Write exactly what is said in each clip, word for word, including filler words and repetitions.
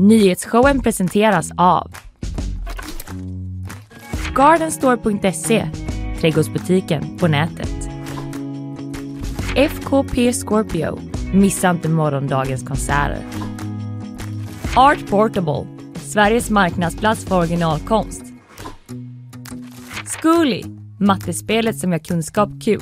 Nyhetsshowen presenteras av Gardenstore punkt se, trädgårdsbutiken på nätet. F K P Scorpio, missa inte morgondagens konserter. Art Portable, Sveriges marknadsplats för originalkonst. Schooly, mattespelet som gör kunskap kul.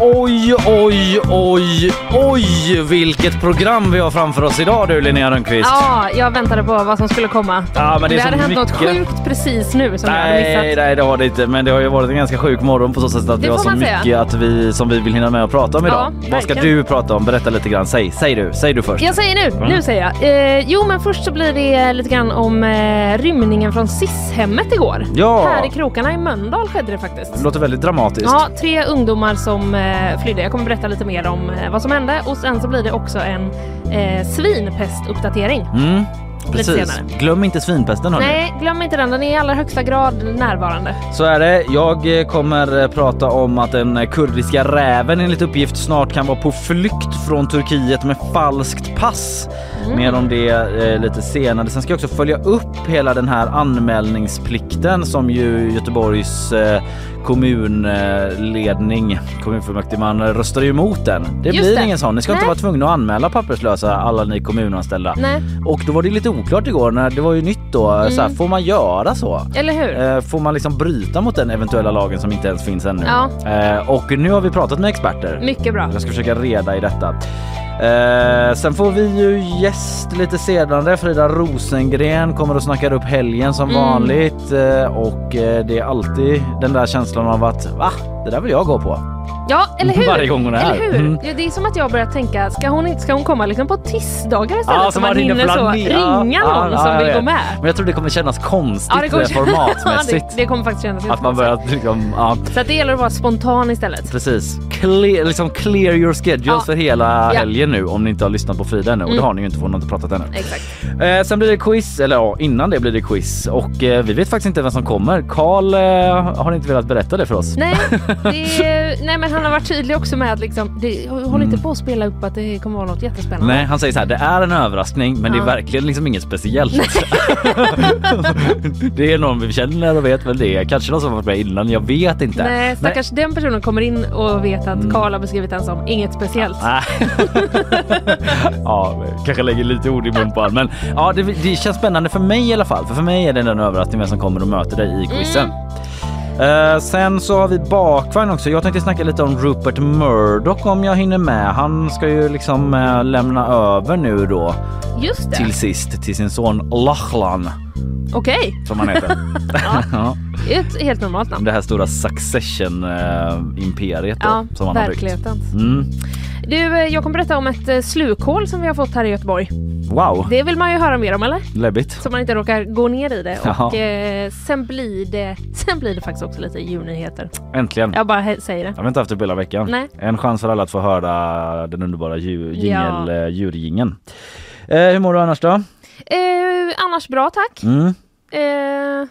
Oj, oj, oj, oj, vilket program vi har framför oss idag du, Linnea Rönnqvist. Ja, jag väntade på vad som skulle komma. Ja, men det är det hade hänt mycket... något sjukt precis nu som nej, jag hade missat. Nej, det har det inte, men det har ju varit en ganska sjuk morgon på så sätt att det vi har så mycket säga. Att vi, som vi vill hinna med att prata om idag. Ja, vad ska du prata om? Berätta lite grann. Säg, säg du, säg du först. Jag säger nu, mm. nu säger jag. Eh, jo, men först så blir det lite grann om eh, rymningen från Sis-hemmet igår. Ja. Här i Krokarna i Mölndal skedde det faktiskt. Det låter väldigt dramatiskt. Ja, tre ungdomar som... Eh, flydde. Jag kommer berätta lite mer om vad som hände och sen så blir det också en eh, svinpestuppdatering. Mm, precis. Glöm inte svinpesten. Nej, glöm inte den. Den är i allra högsta grad närvarande. Så är det. Jag kommer prata om att den kurdiska räven enligt uppgift snart kan vara på flykt från Turkiet med falskt pass. Mm. Mer om det eh, lite senare. Sen ska jag också följa upp hela den här anmälningsplikten som ju Göteborgs eh, kommunledning, kommunfullmäktige, man röstar ju emot den. Det Just blir det. Ingen sån. Ni ska Nej. Inte vara tvungna att anmäla papperslösa, alla ni kommunanställda. Nej. Och då var det lite oklart igår, när det var ju nytt då. Mm. Så här, får man göra så? Eller hur? Eh, får man liksom bryta mot den eventuella lagen som inte ens finns ännu? Ja. Eh, och nu har vi pratat med experter. Mycket bra. Jag ska försöka reda i detta. Eh, sen får vi ju gäst lite senare. Frida Rosengren kommer och snackar upp helgen som mm. vanligt eh, och eh, det är alltid den där känslan av att va, det där vill jag gå på. Ja, eller hur? Varje gång hon är eller hur? Mm. Ja, det är som att jag börjar tänka, ska hon, ska hon komma liksom på tisdagar istället? Ja, så man hinner så ringa ja, någon ja, som ja, vill ja. gå med. Men jag tror det kommer kännas konstigt ja, kommer... formatmässigt. det, det kommer faktiskt kännas att man börjar, liksom, ja. Så att det gäller att vara spontan istället. Precis. Clear, liksom clear your schedule ja. för hela ja. helgen nu, om ni inte har lyssnat på Frida ännu. Och mm. det har ni ju inte, för hon har inte pratat ännu. Exakt. Eh, sen blir det quiz, eller ja, innan det blir det quiz. Och eh, vi vet faktiskt inte vem som kommer. Carl eh, har inte velat berätta det för oss. Nej, det, nej men han har varit tydlig också med att liksom, det, håll inte på att spela upp att det kommer vara något jättespännande. Nej, han säger så här, det är en överraskning, men ja. det är verkligen liksom inget speciellt. Det är någon vi känner och vet väl det. Kanske någon som har varit med innan, jag vet inte. Nej, men... kanske den personen kommer in och vet att Karl har beskrivit den som inget speciellt. Ja, ja, kanske lägger lite ord i mun på han. Men ja, det, det känns spännande för mig i alla fall. För för mig är det en överraskning som kommer och möter dig i quizen. Mm. Uh, sen så har vi bakvagn också. Jag tänkte snacka lite om Rupert Murdoch om jag hinner med. Han ska ju liksom uh, lämna över nu då. Just det. Till sist till sin son Lachlan. Okej. Okay. Som han heter. ja. Ett helt normalt namn. Det här stora Succession-imperiet uh, då. Ja, som han verkligheten. Har mm. Du, jag kommer berätta om ett slukhål som vi har fått här i Göteborg. Wow. Det vill man ju höra mer om, eller? Läbbigt. Så man inte råkar gå ner i det. Jaha. Och eh, sen, blir det, sen blir det faktiskt också lite djurnyheter. Äntligen. Jag bara he- säger det. Jag har inte haft det på hela veckan. Nej. En chans för alla att få höra den underbara djur, jingel, ja. djurgingen. Eh, hur mår du annars då? Eh, annars bra, tack. Mm. Eh...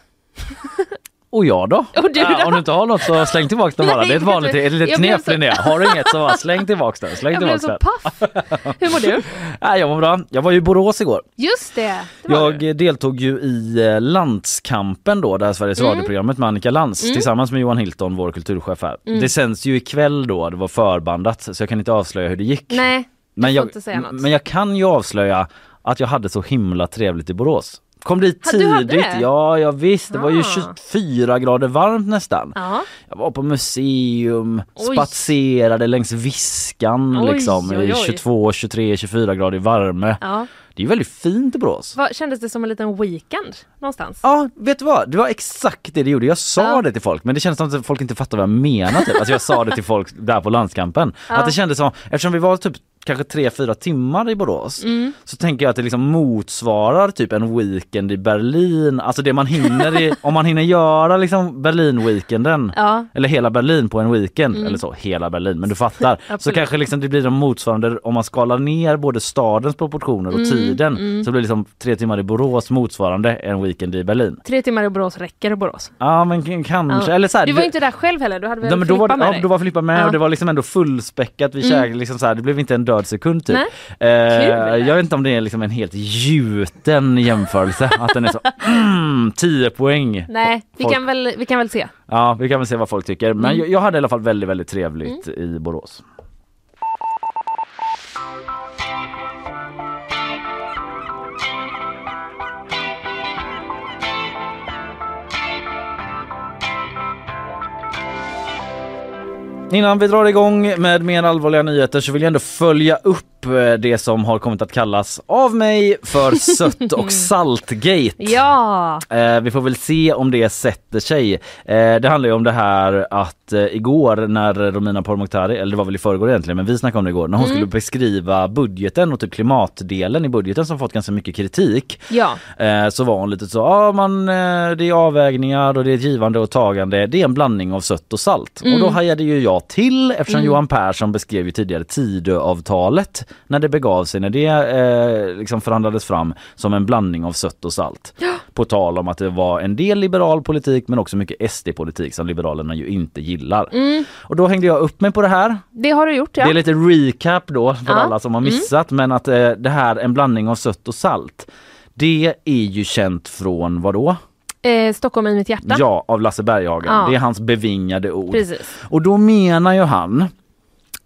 Och jag då? Och du då? Äh, om du inte har något så släng tillbaka den bara. Nej, det är ett vanligt det är ett knep så... Har du inget så bara släng tillbaka den. Släng jag tillbaka den. Jag blev så paff. Hur mår du? Äh, jag mår bra. Jag var ju i Borås igår. Just det. det jag du. deltog ju i landskampen då, det här Sveriges mm. radioprogrammet med Annika Lantz mm. tillsammans med Johan Hilton, vår kulturchef här. Mm. Det sänds ju ikväll då, det var förbandat så jag kan inte avslöja hur det gick. Nej, men jag, inte säga något. Men jag kan ju avslöja att jag hade så himla trevligt i Borås. Kom dit tidigt, ja jag visst. Det ah. var ju tjugofyra grader varmt nästan. Ah. Jag var på museum, oj. spatserade längs Viskan oj, liksom oj, oj. i tjugotvå, tjugotre, tjugofyra grader varme. Ah. Det är ju väldigt fint i Borås. Va, kändes det som en liten weekend någonstans? Ja, vet du vad? Det var exakt det det gjorde. Jag sa ja. det till folk, men det kändes som att folk inte fattade vad jag menade. Typ. Alltså jag sa det till folk där på landskampen. Ja. Att det kändes som, eftersom vi var typ kanske tre, fyra timmar i Borås, mm. så tänker jag att det liksom motsvarar typ en weekend i Berlin. Alltså det man hinner i, om man hinner göra liksom Berlin-weekenden, ja. Eller hela Berlin på en weekend, mm. eller så, hela Berlin, men du fattar. Så kanske liksom det blir de motsvarande, om man skalar ner både stadens proportioner och mm. tiden, mm. så blir liksom tre timmar i Borås motsvarande en weekend i Berlin. Tre timmar i Borås räcker i Borås. Ja, men kanske. Ja. Eller så här, du var ju inte där själv heller, du hade väl flippa var, med ja, dig? Ja, då var flippa med ja. Och det var liksom ändå fullspäckat, vi mm. käkade liksom så här, det blev inte en död sekund typ. Eh, jag vet inte om det är liksom en helt gjuten jämförelse att den är så mm, tio poäng. Nej, vi kan, väl, vi kan väl se. Ja, vi kan väl se vad folk tycker. Men mm. jag, jag hade i alla fall väldigt, väldigt trevligt mm. i Borås. Innan vi drar igång med mer allvarliga nyheter så vill jag ändå följa upp det som har kommit att kallas av mig för sött- och saltgate. Ja. Eh, vi får väl se om det sätter sig. Eh, det handlar ju om det här att eh, igår när Romina Pourmokhtari, eller det var väl i förrgår egentligen, men vi snackade om det igår, när hon mm. skulle beskriva budgeten och typ klimatdelen i budgeten som fått ganska mycket kritik. Ja. Eh, så var hon lite så, ah, man, eh, det är avvägningar och det är givande och tagande. Det är en blandning av sött och salt. Mm. Och då hajade ju jag till, eftersom mm. Johan Persson beskrev ju tidigare Tidöavtalet när det begav sig, när det eh, liksom förhandlades fram som en blandning av sött och salt. Ja. På tal om att det var en del liberal politik men också mycket S D-politik som liberalerna ju inte gillar. Mm. Och då hängde jag upp mig på det här. Det har du gjort, ja. Det är lite recap då för ja. Alla som har missat. Mm. Men att eh, det här, en blandning av sött och salt, det är ju känt från vad då? Eh, Stockholm i mitt hjärta. Ja, av Lasse Berghagen. Ja. Det är hans bevingade ord. Precis. Och då menar ju han...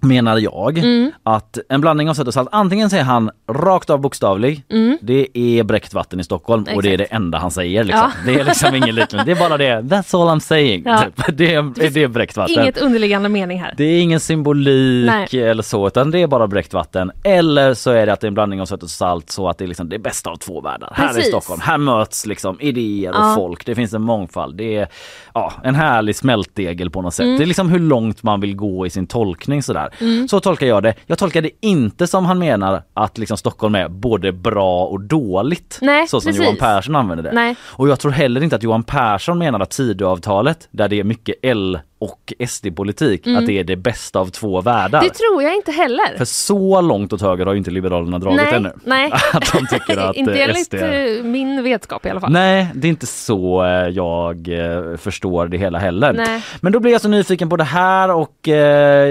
menar jag mm. att en blandning av sött och salt, antingen säger han rakt av bokstavlig, mm. det är bräckt vatten i Stockholm. Exakt. Och det är det enda han säger liksom. Ja. Det är liksom ingen liten, det är bara det, that's all I'm saying, ja. Typ. det, är, det är bräckt vatten, inget underliggande mening här, det är ingen symbolik. Nej. Eller så, utan det är bara bräckt vatten. Eller så är det att det är en blandning av sött och salt, så att det är liksom det bästa av två världar. Precis. Här i Stockholm, här möts liksom idéer ja. Och folk, det finns en mångfald, det är ja, en härlig smältdegel på något sätt. Mm. Det är liksom hur långt man vill gå i sin tolkning sådär. Mm. Så tolkar jag det. Jag tolkar det inte som han menar att liksom Stockholm är både bra och dåligt. Nej, så som precis. Johan Persson använder det. Nej. Och jag tror heller inte att Johan Persson menar att Tidöavtalet, där det är mycket L och S D-politik, mm. att det är det bästa av två världar. Det tror jag inte heller. För så långt åt höger har ju inte liberalerna dragit nej, ännu. Nej, att de tycker att inte enligt S D... min vetskap i alla fall. Nej, det är inte så jag förstår det hela heller. Nej. Men då blev jag så nyfiken på det här och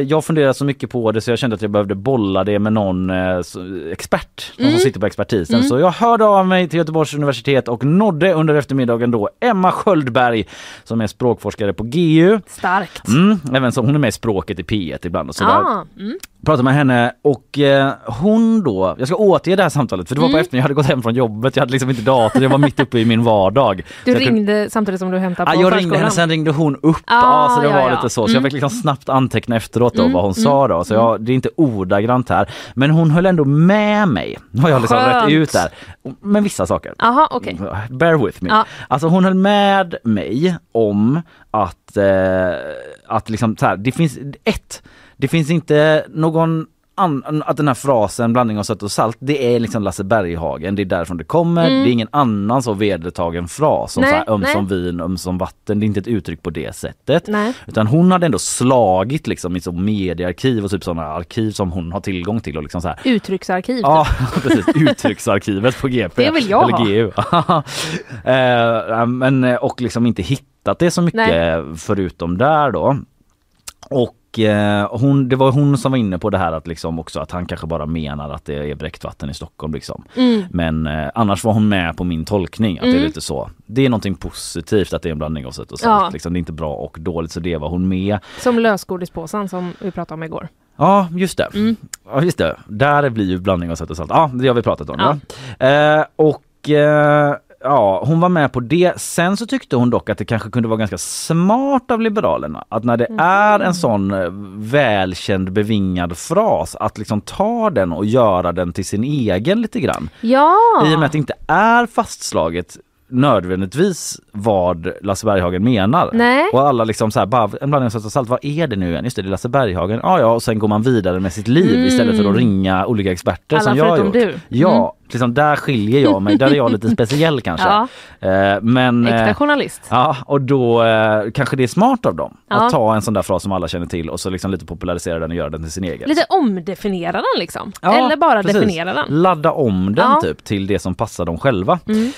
jag funderade så mycket på det så jag kände att jag behövde bolla det med någon expert, någon mm. som sitter på expertisen. Mm. Så jag hörde av mig till Göteborgs universitet och nådde under eftermiddagen då Emma Sköldberg som är språkforskare på G U. Stark. Mm, även så hon är med i Språket i P ett ibland och sådär. Ah, mm. Pratade med henne och eh, hon då, jag ska återge det här samtalet för det var mm. på eftermiddag, jag hade gått hem från jobbet, jag hade liksom inte dator, jag var mitt uppe i min vardag. Du ringde kunde... samtidigt som du hämtade ah, på jag ringde henne, sen ringde hon upp, ah, ah, så det ja, var ja. Lite så, mm. så jag fick liksom snabbt anteckna efteråt då, mm. vad hon mm. sa då, så jag, det är inte ordagrant här, men hon höll ändå med mig, har jag liksom rätt ut där, men vissa saker. Aha, okay. Bear with me. Ah. Alltså hon höll med mig om att eh, att liksom så här, det finns ett det finns inte någon an, att den här frasen blandning av sött och salt, det är liksom Lasse Berghagen, det är därifrån det kommer, mm. det är ingen annan så vedertagen fras som nej, så här, öm nej. Som vin, öm som vatten, det är inte ett uttryck på det sättet. Nej. Utan hon hade ändå slagit liksom i så mediearkiv och typ sådana arkiv som hon har tillgång till och liksom så här. Uttrycksarkiv. Ja, precis, uttrycksarkivet på G P. Det vill jag eller ha. G U. eh, men, och liksom inte hittat det så mycket nej. Förutom där då. Och hon, det var hon som var inne på det här att, liksom också, att han kanske bara menar att det är bräckt vatten i Stockholm liksom. Mm. Men eh, annars var hon med på min tolkning att mm. det är lite så. Det är någonting positivt att det är en blandning av sött och salt ja. Liksom. Det är inte bra och dåligt, så det var hon med. Som lösgodispåsen som vi pratade om igår. Ja, just det. Mm. Ja, just det. Där blir ju blandning av sött och salt. Ja, det har vi pratat om. Ja. Ja. Eh, och... Eh, ja, hon var med på det. Sen så tyckte hon dock att det kanske kunde vara ganska smart av liberalerna att när det mm. är en sån välkänd bevingad fras att liksom ta den och göra den till sin egen lite grann. Ja. I och med att det inte är fastslaget nödvändigtvis vad Lasse Berghagen menar. Nej. Och alla liksom så här, bara en blandning av salt, vad är det nu igen? Just det, det är Lasse Berghagen. Ja, ah, ja, och sen går man vidare med sitt liv mm. istället för att ringa olika experter alla som jag har gjort. Du. Ja, mm. liksom där skiljer jag mig. Där är jag lite speciell kanske. Ja. Eh, men, Äkta journalist. Eh, ja, och då eh, kanske det är smart av dem ja. Att ta en sån där fras som alla känner till och så liksom lite popularisera den och göra den till sin egen. Lite omdefiniera den liksom. Ja, eller bara precis. Definiera den. Ladda om den ja. Typ till det som passar dem själva. Mm.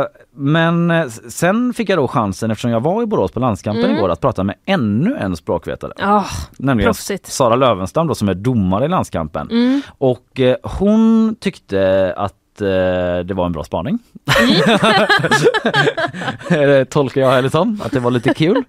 Eh, Men sen fick jag då chansen, eftersom jag var i Borås på landskampen mm. igår, att prata med ännu en språkvetare. Oh, nämligen proffsigt. Sara Lövenstam då, som är domare i landskampen. Mm. Och eh, hon tyckte att det var en bra spaning. Mm. Tolkar jag heller som att det var lite kul.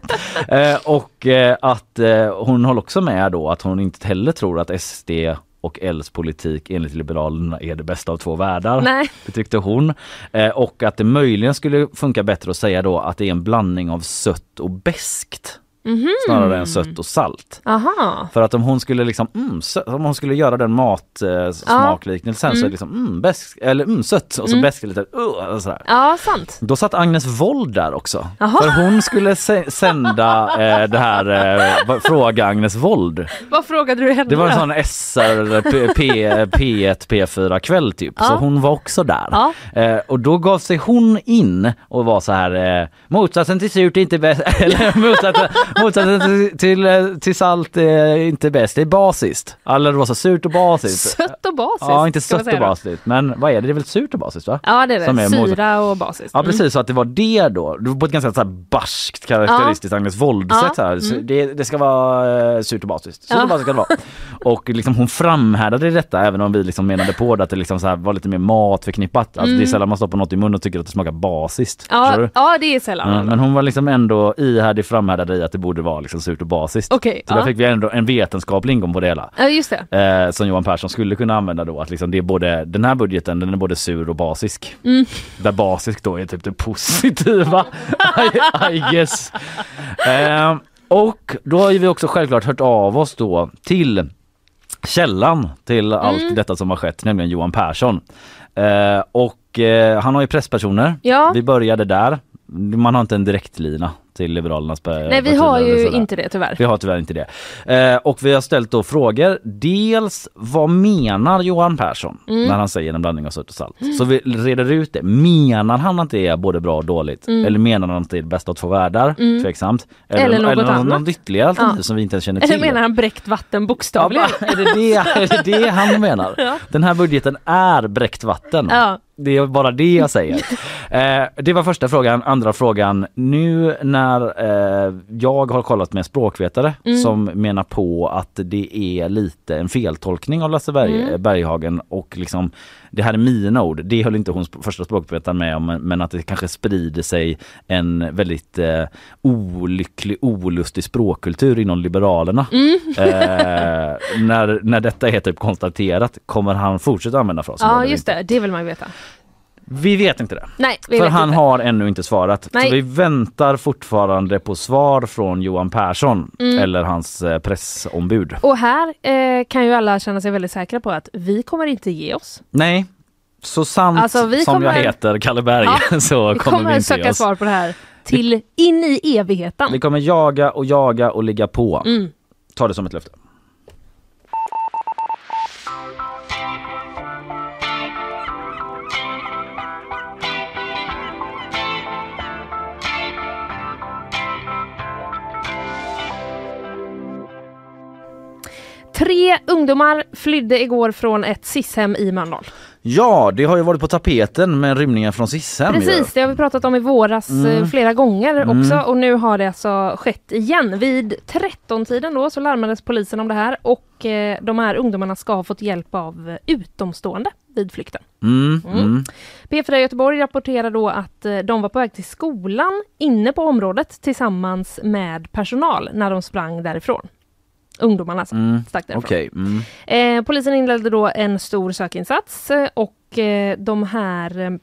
Och att hon håller också med då att hon inte heller tror att S D och L:s politik enligt Liberalerna är det bästa av två världar. Nej. Det tyckte hon. Eh, och att det möjligen skulle funka bättre att säga då att det är en blandning av sött och beskt. Mm-hmm. Snarare än sött och salt. Aha. För att om hon skulle liksom mm, sö- om hon skulle göra den matsmakliknelsen eh, ja. Så är det liksom mm, besk, eller mm, sött och så mm. beskt lite uh, sådär. Ja, sant. Då satt Agnes Vold där också. Aha. För hon skulle se- sända eh, det här eh, fråga Agnes Vold. Vad frågade du henne? Det var en sån S R P- P- P1 P4 kväll typ ja. Så hon var också där. Ja. Eh, och då gav sig hon in och var så här eh, motsatsen till surt är inte bäst eller motsatsen motsatsen till, till salt är inte bäst, det är basiskt. Eller det var så surt och basiskt. Sött och basiskt? Ja, inte sött och basiskt. Men vad är det? Det är väl surt och basiskt va? Ja, det är det. Som är syra och basiskt. Mm. Ja, precis. Så att det var det då. Det var på ett ganska så här barskt karaktäristiskt ja. Agnes Vold-sätt. Ja. Mm. Det, det ska vara uh, surt och basiskt. Surt och basiskt ska det vara. Och liksom, hon framhärdade detta, även om vi liksom menade på det att det liksom så här var lite mer matförknippat. Alltså, mm. Det är sällan man stoppar något i munnen och tycker att det smakar basiskt. Ja, ja det är sällan. Mm. Men hon var liksom ändå ihärdig framhärdade i att det borde vara liksom surt och basiskt. Okay, så ja. Där fick vi ändå en vetenskaplig ingång på det hela. Ja, just det. Eh, som Johan Persson skulle kunna använda då. Att liksom det är både, den här budgeten den är både sur och basisk. Mm. Där basisk då är typ det positiva. I, I guess. Eh, och då har ju vi också självklart hört av oss då till källan till allt mm. detta som har skett. Nämligen Johan Persson. Eh, och eh, han har ju presspersoner. Ja. Vi började där. Man har inte en direktlina till Liberalernas per- Nej, vi har ju inte det tyvärr. Vi har tyvärr inte det. Eh, och vi har ställt då frågor. Dels, vad menar Johan Persson mm. när han säger en blandning av sött och salt? Mm. Så vi reder ut det. Menar han att det är både bra och dåligt? Mm. Eller menar han att det är bäst av två världar? Mm. Tveksamt. Eller, eller något eller annat. Eller något ytterligare alternativ ja. Som vi inte ens känner till. Eller menar han bräckt vatten bokstavligen? Ja, är, det det, är det det han menar? Ja. Den här budgeten är bräckt vatten. Ja. Det är bara det jag säger. eh, det var första frågan. Andra frågan. Nu när eh, jag har kollat med språkvetare mm. som menar på att det är lite en feltolkning av Lasse Berg- mm. Berghagen och liksom det här är mina ord. Det höll inte hon sp- första språkvetaren med om, men att det kanske sprider sig en väldigt eh, olycklig, olustig språkkultur inom Liberalerna. Mm. eh, när, när detta är typ konstaterat, kommer han fortsätta använda frasen? Ja, just det. Det vill man ju veta. Vi vet inte det. Nej, vi För vet han inte. Har ännu inte svarat. Nej. Så vi väntar fortfarande på svar från Johan Persson mm. eller hans pressombud. Och här eh, kan ju alla känna sig väldigt säkra på att vi kommer inte ge oss. Nej, så sant alltså, vi som kommer... jag heter Kalle Berg ja, så kommer vi, kommer vi inte söka ge oss. Svar på det här till in i evigheten. Vi kommer jaga och jaga och ligga på. Mm. Ta det som ett löfte. Tre ungdomar flydde igår från ett Sis-hem i Mölndal. Ja, det har ju varit på tapeten med rymningen från Sis-hem. Precis, det har vi pratat om i våras mm. flera gånger också. Mm. Och nu har det alltså skett igen. Vid tretton-tiden då så larmades polisen om det här. Och eh, de här ungdomarna ska ha fått hjälp av utomstående vid flykten. Mm. Mm. P fyra Göteborg rapporterar då att de var på väg till skolan inne på området tillsammans med personal när de sprang därifrån. Ungdomarna alltså, mm. stack därifrån. Okay. Mm. Eh, polisen inledde då en stor sökinsats och eh, de här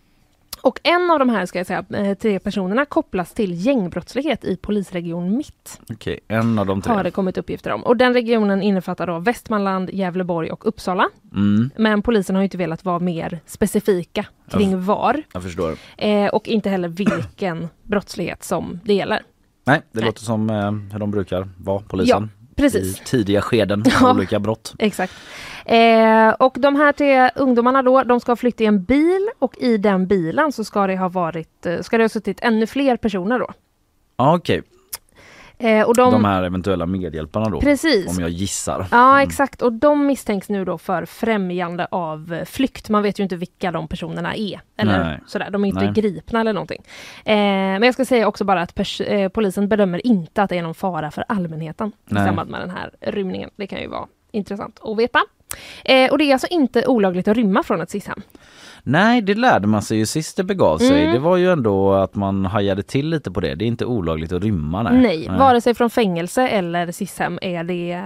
Och en av de här, ska jag säga, tre personerna kopplas till gängbrottslighet i polisregion Mitt. Okej, en av de tre. Har det kommit uppgifter om. Och den regionen innefattar då Västmanland, Gävleborg och Uppsala. Mm. Men polisen har ju inte velat vara mer specifika kring jag, var. Jag förstår. Eh, och inte heller vilken brottslighet som det gäller. Nej, det Nej. låter som eh, hur de brukar vara, polisen. Ja. Precis. I tidiga skeden av ja, olika brott. Exakt. Eh, och de här tre ungdomarna då, de ska flytta i en bil, och i den bilen så ska det ha varit, ska det ha suttit ännu fler personer då. Ja, okej. Okay. Eh, och de, de här eventuella medhjälparna då. Precis. Om jag gissar. Ja, exakt. Och de misstänks nu då för främjande av flykt. Man vet ju inte vilka de personerna är. Eller Nej. sådär. De är inte Nej. gripna eller någonting. Eh, men jag ska säga också bara att pers- eh, polisen bedömer inte att det är någon fara för allmänheten i samband med den här rymningen. Det kan ju vara intressant att veta. Eh, och det är alltså inte olagligt att rymma från ett SIS-hem. Nej, det lärde man sig ju sist det begav sig. Mm. Det var ju ändå att man hajade till lite på det. Det är inte olagligt att rymma. Nej, nej, nej. Vare sig från fängelse eller SIS-hem är det uh,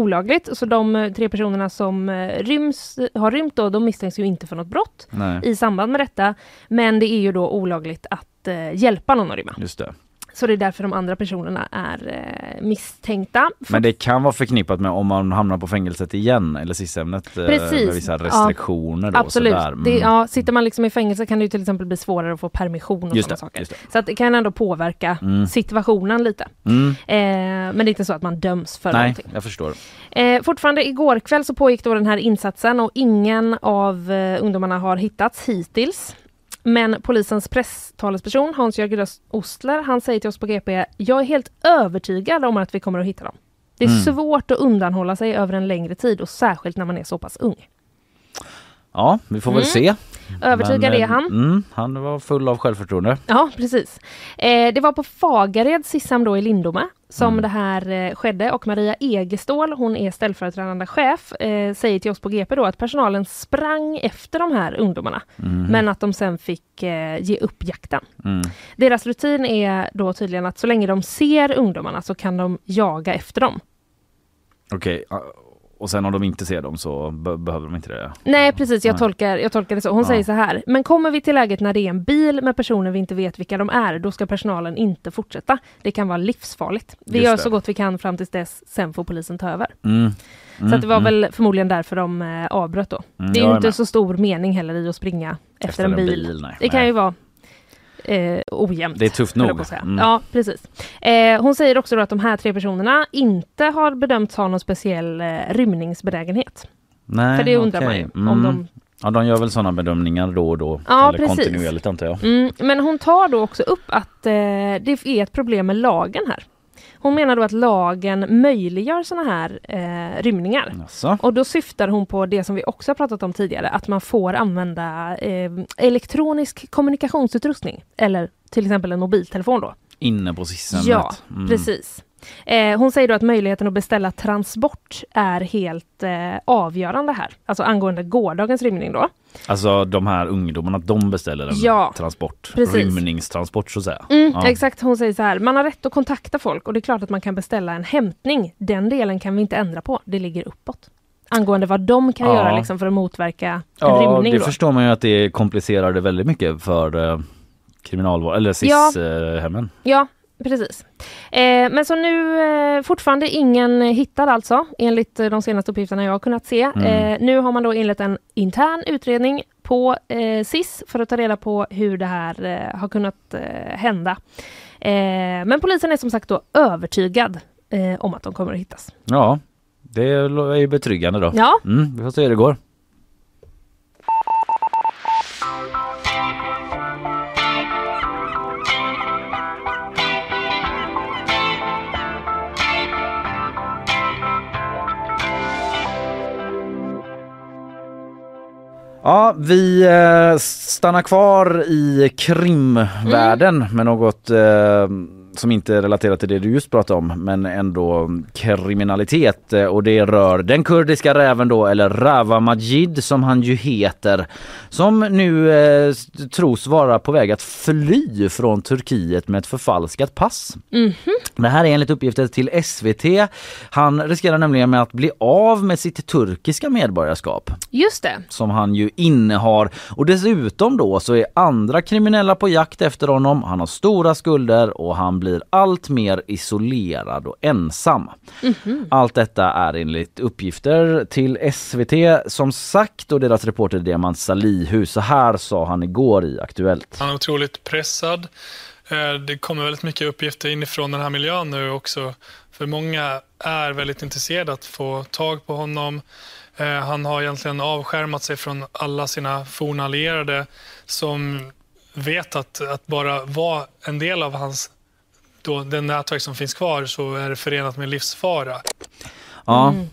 olagligt. Så de tre personerna som ryms, har rymt då, de misstänks ju inte för något brott nej. i samband med detta. Men det är ju då olagligt att uh, hjälpa någon att rymma. Just det. Så det är därför de andra personerna är eh, misstänkta. För... Men det kan vara förknippat med om man hamnar på fängelset igen eller SIS-ämnet eh, med vissa restriktioner. Ja, då, absolut. Sådär. Mm. Det, ja, sitter man liksom i fängelse kan det ju till exempel bli svårare att få permission och just sådana det, saker. Just det. Så att det kan ändå påverka mm. situationen lite. Mm. Eh, men det är inte så att man döms för Nej, någonting. Nej, jag förstår. Eh, fortfarande igår kväll så pågick då den här insatsen och ingen av eh, ungdomarna har hittats hittills. Men polisens presstalesperson Hans-Jörgen Ostler, han säger till oss på G P: jag är helt övertygad om att vi kommer att hitta dem. Det är mm. svårt att undanhålla sig över en längre tid, och särskilt när man är så pass ung. Ja, vi får väl mm. se. Övertygad är han. Mm, han var full av självförtroende. Ja, precis. Eh, det var på Fagared Sissam då i Lindome som mm. det här eh, skedde, och Maria Egestål, hon är ställföreträdande chef, eh, säger till oss på G P då att personalen sprang efter de här ungdomarna mm. men att de sen fick eh, ge upp jakten. Mm. Deras rutin är då tydligen att så länge de ser ungdomarna så kan de jaga efter dem. Okej, okay. Och sen om de inte ser dem så be- behöver de inte det. Nej, precis. Jag, Nej. Tolkar, jag tolkar det så. Hon ja. säger så här: men kommer vi till läget när det är en bil med personer vi inte vet vilka de är, då ska personalen inte fortsätta. Det kan vara livsfarligt. Vi Just gör det. så gott vi kan fram tills dess, sen får polisen ta över. Mm. Mm, så att det var mm. väl förmodligen därför de eh, avbröt då. Mm, det är ju inte med. så stor mening heller i att springa efter, efter en bil. bil nej. Det kan ju vara... Eh, ojämnt. Det är tufft nog. Mm. Ja, precis. Eh, hon säger också då att de här tre personerna inte har bedömts ha någon speciell eh, rymningsbenägenhet. Nej, för det undrar okay. man ju. Om mm. de... Ja, de gör väl sådana bedömningar då och då. Ja, eller precis. Kontinuerligt, antar jag. Mm. Men hon tar då också upp att eh, det är ett problem med lagen här. Hon menar då att lagen möjliggör sådana här eh, rymningar. Alltså. Och då syftar hon på det som vi också har pratat om tidigare. Att man får använda eh, elektronisk kommunikationsutrustning. Eller till exempel en mobiltelefon då. Inne på SIS-ämnet. Ja, mm. precis. Eh, hon säger då att möjligheten att beställa transport är helt eh, avgörande här. Alltså angående gårdagens rymning då. Alltså de här ungdomarna, de beställer en ja, transport, precis. rymningstransport så att säga. Mm, ja. Exakt, hon säger så här: man har rätt att kontakta folk, och det är klart att man kan beställa en hämtning. Den delen kan vi inte ändra på, det ligger uppåt. Angående vad de kan ja. göra liksom, för att motverka en ja, rymning. Ja, det då. förstår man ju att det komplicerar det väldigt mycket för eh, kriminalvård, eller SIS-hemmen. Ja, eh, ja. Precis. Eh, men så nu eh, fortfarande ingen hittad alltså, enligt de senaste uppgifterna jag har kunnat se. Mm. Eh, nu har man då inlett en intern utredning på eh, SIS för att ta reda på hur det här eh, har kunnat eh, hända. Eh, men polisen är som sagt då övertygad eh, om att de kommer att hittas. Ja, det är ju betryggande då. Ja. Mm, vi får se hur det går. Ja, vi stannar kvar i krimvärlden mm. med något eh, som inte relaterar till det du just pratade om, men ändå kriminalitet, och det rör den kurdiska räven då, eller Rawa Majid som han ju heter, som nu eh, tros vara på väg att fly från Turkiet med ett förfalskat pass. Mm-hmm. Det här är enligt uppgifter till S V T. Han riskerar nämligen med att bli av med sitt turkiska medborgarskap. Just det. Som han ju innehar, och dessutom då så är andra kriminella på jakt efter honom. Han har stora skulder och han blir allt mer isolerad och ensam. Mm-hmm. Allt detta är enligt uppgifter till S V T som sagt, och deras reporter Diamant Salihu. Så här sa han igår i Aktuellt. Han är otroligt pressad. Det kommer väldigt mycket uppgifter inifrån den här miljön nu också. För många är väldigt intresserade att få tag på honom. Han har egentligen avskärmat sig från alla sina forna allierade som vet att, att bara vara en del av hans, då, den nätverk som finns kvar, så är det förenat med livsfara. Ja. Mm.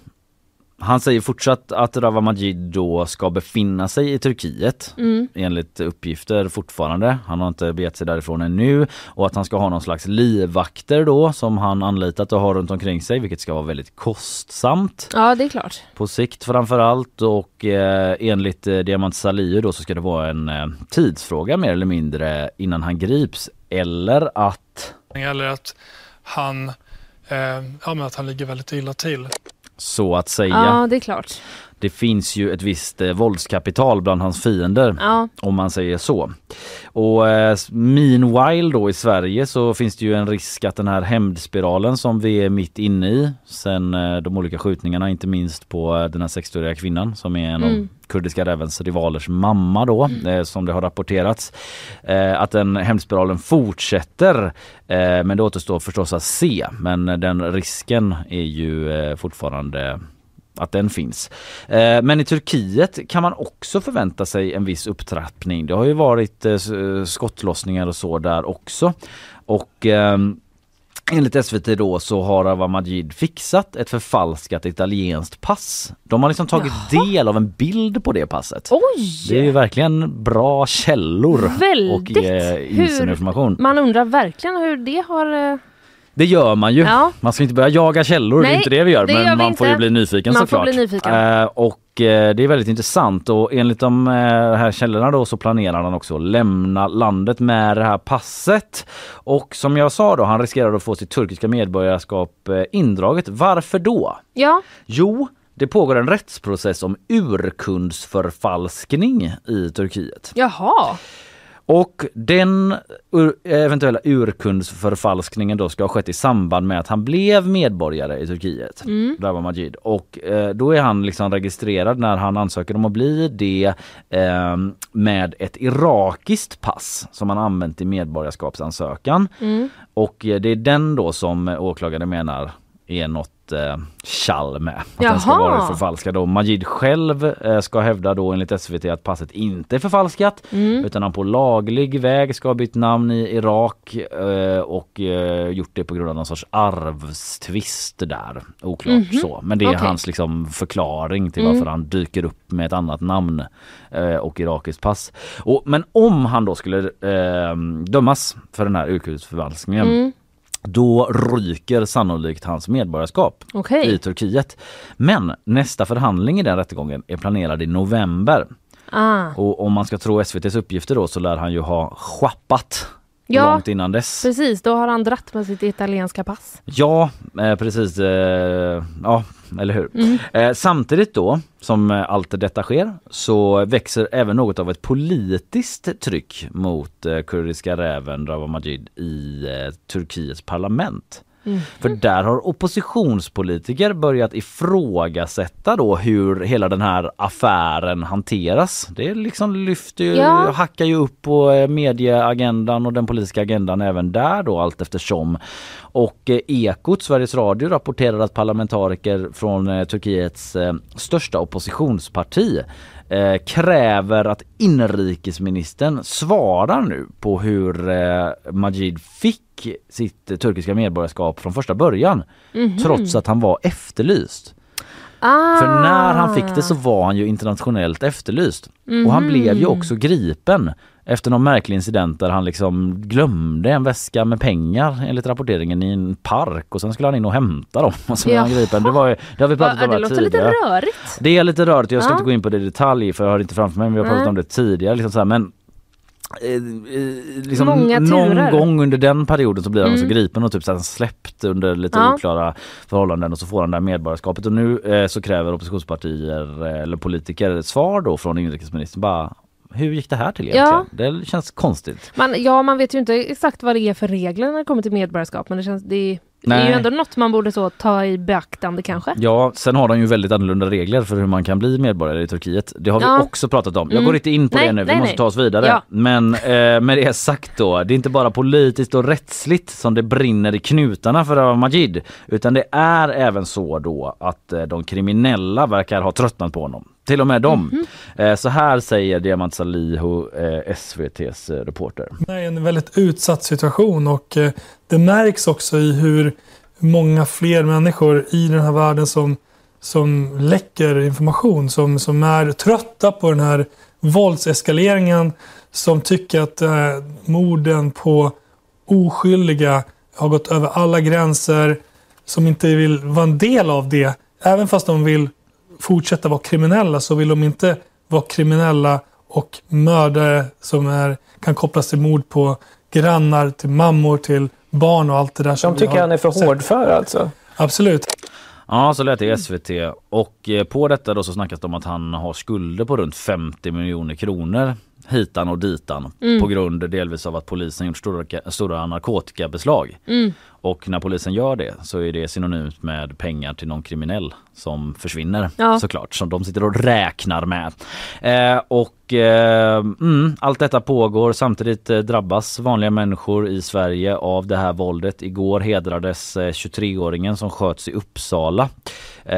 Han säger fortsatt att Rawa Majid då ska befinna sig i Turkiet, mm. enligt uppgifter fortfarande. Han har inte begett sig därifrån ännu, och att han ska ha någon slags livvakter då som han anlitat och har runt omkring sig, vilket ska vara väldigt kostsamt. Ja, det är klart. På sikt framförallt, och eh, enligt eh, Diamant Salihu då så ska det vara en eh, tidsfråga mer eller mindre innan han grips, eller att... Eller att han, eh, ja, men att han ligger väldigt illa till. Så att säga. Ja, det är klart. Det finns ju ett visst eh, våldskapital bland hans fiender, ja. Om man säger så. Och eh, meanwhile då i Sverige så finns det ju en risk att den här hämndspiralen som vi är mitt inne i sen eh, de olika skjutningarna, inte minst på eh, den här sextioåriga kvinnan som är en mm. av kurdiska rävens rivalers mamma då, mm. eh, som det har rapporterats, eh, att den hämndspiralen fortsätter, eh, men det återstår förstås att se, men eh, den risken är ju eh, fortfarande att den finns. Men i Turkiet kan man också förvänta sig en viss upptrappning. Det har ju varit skottlossningar och så där också. Och enligt S V T då så har Rawa Majid fixat ett förfalskat italienskt pass. De har liksom tagit Jaha. del av en bild på det passet. Oj. Det är ju verkligen bra källor. Väldigt. Och eh, insinuerinformation. Man undrar verkligen hur det har... Eh... Det gör man ju. Ja. Man ska inte börja jaga källor, Nej, det är inte det vi gör. Det gör men vi man inte. får ju bli nyfiken man såklart. Bli nyfiken. Eh, och eh, det är väldigt intressant. Och enligt de eh, här källorna då så planerar han också att lämna landet med det här passet. Och som jag sa då, han riskerar att få sitt turkiska medborgarskap eh, indraget. Varför då? Ja. Jo, det pågår en rättsprocess om urkundsförfalskning i Turkiet. Jaha. Och den ur, eventuella urkundsförfalskningen då ska ha skett i samband med att han blev medborgare i Turkiet, mm. Rawa Majid. Och eh, då är han liksom registrerad när han ansöker om att bli det eh, med ett irakiskt pass som han använt i medborgarskapsansökan. Mm. Och eh, det är den då som åklagaren menar är något tjall med. Att Jaha. den ska vara förfalskad. Och Majid själv ska hävda då enligt S V T att passet inte är förfalskat, mm. utan han på laglig väg ska ha bytt namn i Irak och gjort det på grund av någon sorts arvstvist där. Oklart mm-hmm. så. Men det är okay. hans liksom förklaring till varför mm. han dyker upp med ett annat namn och irakiskt pass. Och, men om han då skulle eh, dömas för den här urkundsförfalskningen, mm. då ryker sannolikt hans medborgarskap okay. i Turkiet. Men nästa förhandling i den rättegången är planerad i november. Ah. Och om man ska tro S V T:s uppgifter då så lär han ju ha schappat ja, långt innan dess. Precis, då har han dratt med sitt italienska pass. Ja, eh, precis. Eh, ja, eller hur. Mm. Eh, samtidigt då som allt detta sker så växer även något av ett politiskt tryck mot eh, kurdiska räven Rawa Majid i eh, Turkiets parlament. Mm. För där har oppositionspolitiker börjat ifrågasätta då hur hela den här affären hanteras. Det liksom lyfter ju, ja. hackar ju upp på medieagendan och den politiska agendan även där då allt eftersom. Och Ekot, Sveriges Radio, rapporterar att parlamentariker från Turkiets största oppositionsparti Eh, kräver att inrikesministern svarar nu på hur eh, Majid fick sitt turkiska medborgarskap från första början, mm-hmm. trots att han var efterlyst. Ah. För när han fick det så var han ju internationellt efterlyst. Mm-hmm. Och han blev ju också gripen efter någon märklig incident där han liksom glömde en väska med pengar enligt rapporteringen i en park, och sen skulle han in och hämta dem och så blev han gripen. Det var ju, det har vi pratat om det låter tidigare. Lite rörigt. Det är lite rörigt. Jag ska ja. inte gå in på det i detalj för jag har det inte framför mig, men vi har pratat mm. om det tidigare liksom så här, men liksom någon gång under den perioden så blir han mm. så gripen och typ så släppt under lite ja. oklara förhållanden, och så får han det här medborgarskapet, och nu eh, så kräver oppositionspartier eh, eller politiker svar då från inrikesministern bara, hur gick det här till egentligen? Ja. Det känns konstigt. Man, ja, man vet ju inte exakt vad det är för regler när det kommer till medborgarskap, men det känns, det, det är ju ändå något man borde så ta i beaktande kanske. Ja, sen har de ju väldigt annorlunda regler för hur man kan bli medborgare i Turkiet. Det har ja. vi också pratat om. Jag mm. går inte in på nej, det nu, vi nej, måste nej. ta oss vidare. Ja. Men eh, med det sagt då, det är inte bara politiskt och rättsligt som det brinner i knutarna för Rawa Majid, utan det är även så då att eh, de kriminella verkar ha tröttnat på honom. Till och med dem. Mm-hmm. Så här säger Diamant Salihu, S V T:s reporter. Det är en väldigt utsatt situation, och det märks också i hur många fler människor i den här världen som, som läcker information, som, som är trötta på den här våldseskaleringen, som tycker att eh, morden på oskyldiga har gått över alla gränser, som inte vill vara en del av det, även fast de vill fortsätta vara kriminella, så vill de inte vara kriminella och mördare som är, kan kopplas till mord på grannar, till mammor, till barn och allt det där. De som tycker han är för hård för alltså. Absolut. Ja, så lät det i S V T. Och på detta då så snackas det om att han har skulder på runt femtio miljoner kronor hitan och ditan mm. på grund delvis av att polisen gjort stora, stora narkotikabeslag. Mm. Och när polisen gör det så är det synonymt med pengar till någon kriminell som försvinner ja. såklart, som de sitter och räknar med. Eh, och eh, mm, allt detta pågår. Samtidigt eh, drabbas vanliga människor i Sverige av det här våldet. Igår hedrades eh, tjugotreåringen som sköts i Uppsala. Eh,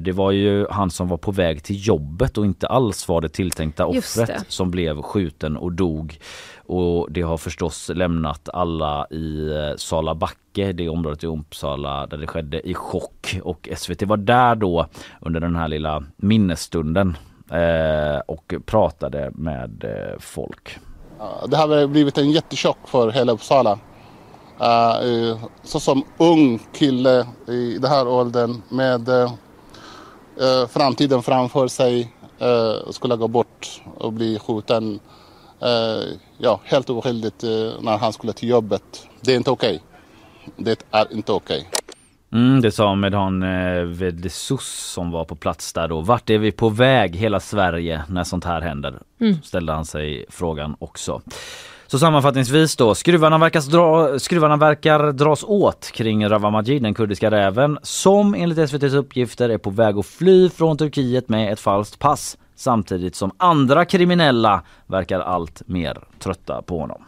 det var ju han som var på väg till jobbet och inte alls var det tilltänkta offret det. som blev skjuten och dog. Och det har förstås lämnat alla i Salabacke, det området i Uppsala där det skedde, i chock. Och S V T var där då under den här lilla minnesstunden eh, och pratade med eh, folk. Det har blivit en jättechock för hela Uppsala. Uh, så som ung kille i den här åldern med uh, framtiden framför sig uh, skulle gå bort och bli skjuten. Uh, ja, helt oskyldigt uh, när han skulle till jobbet. Det är inte okej. Det är inte okej. Mm, det sa Medhan eh, Vedesus som var på plats där då. Vart är vi på väg hela Sverige när sånt här händer? Mm. Ställde han sig frågan också. Så sammanfattningsvis då, skruvarna, verkas dra, skruvarna verkar dras åt kring Rawa Majid, den kurdiska räven, som enligt S V T:s uppgifter är på väg att fly från Turkiet med ett falskt pass, samtidigt som andra kriminella verkar allt mer trötta på honom.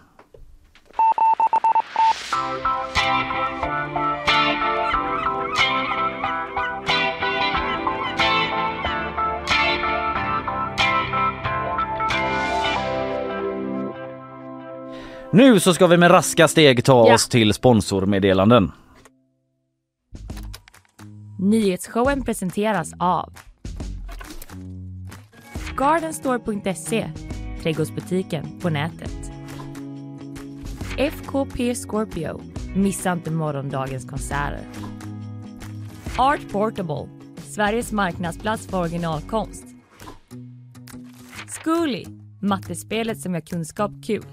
Nu så ska vi med raska steg ta ja. oss till sponsormeddelanden. Nyhetsshowen presenteras av Gardenstore punkt se, trädgårdsbutiken på nätet. F K P Scorpio, missa inte morgondagens konserter. Art Portable, Sveriges marknadsplats för originalkonst. Schooly, mattespelet som gör kunskap kul.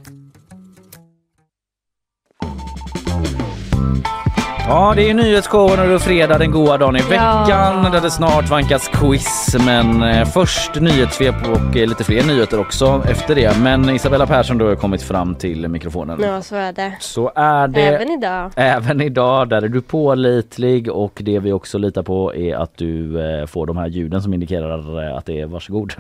Ja, det är ju nyhetsshowen och det är fredag, den goda dagen i veckan ja. där det snart vankas quiz. Men eh, först nyhetssvep och eh, lite fler nyheter också efter det. Men Isabella Persson, du har kommit fram till mikrofonen. Ja, så är det. Så är det. Även idag. Även idag, där är du pålitlig, och det vi också litar på är att du eh, får de här ljuden som indikerar eh, att det är varsågod.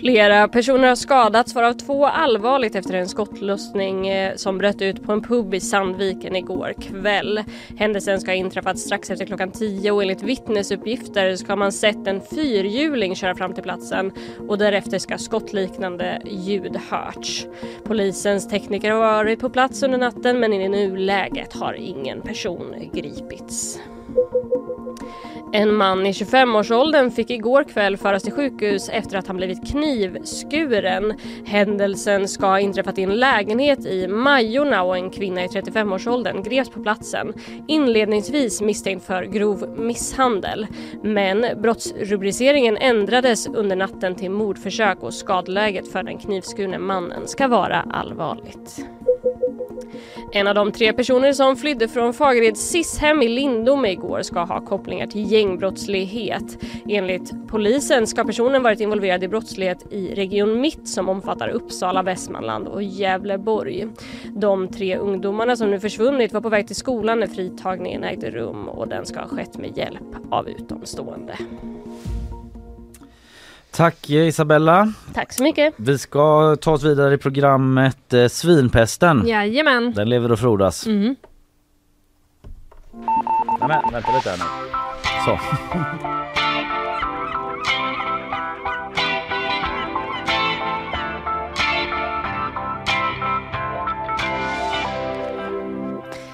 Flera personer har skadats, varav två allvarligt, efter en skottlossning som bröt ut på en pub i Sandviken igår kväll. Händelsen ska ha inträffat strax efter klockan tio, och enligt vittnesuppgifter ska man sett en fyrhjuling köra fram till platsen, och därefter ska skottliknande ljud hörts. Polisens tekniker har varit på plats under natten, men i nuläget har ingen person gripits. En man i tjugofemårsåldern fick igår kväll föras till sjukhus efter att han blivit knivskuren. Händelsen ska ha inträffat i en lägenhet i Majorna och en kvinna i trettiofemårsåldern greps på platsen. Inledningsvis misstänkt för grov misshandel. Men brottsrubriceringen ändrades under natten till mordförsök och skadeläget för den knivskurne mannen ska vara allvarligt. En av de tre personer som flydde från Fagereds Sis-hem i Lindom igår ska ha kopplingar till gängbrottslighet. Enligt polisen ska personen varit involverad i brottslighet i Region Mitt som omfattar Uppsala, Västmanland och Gävleborg. De tre ungdomarna som nu försvunnit var på väg till skolan när fritagningen ägde rum och den ska ha skett med hjälp av utomstående. Tack Isabella. Tack så mycket. Vi ska ta oss vidare i programmet eh, Svinpesten. Jajamän. Den lever och frodas. Mm. Nämen, vänta lite här nu. Så.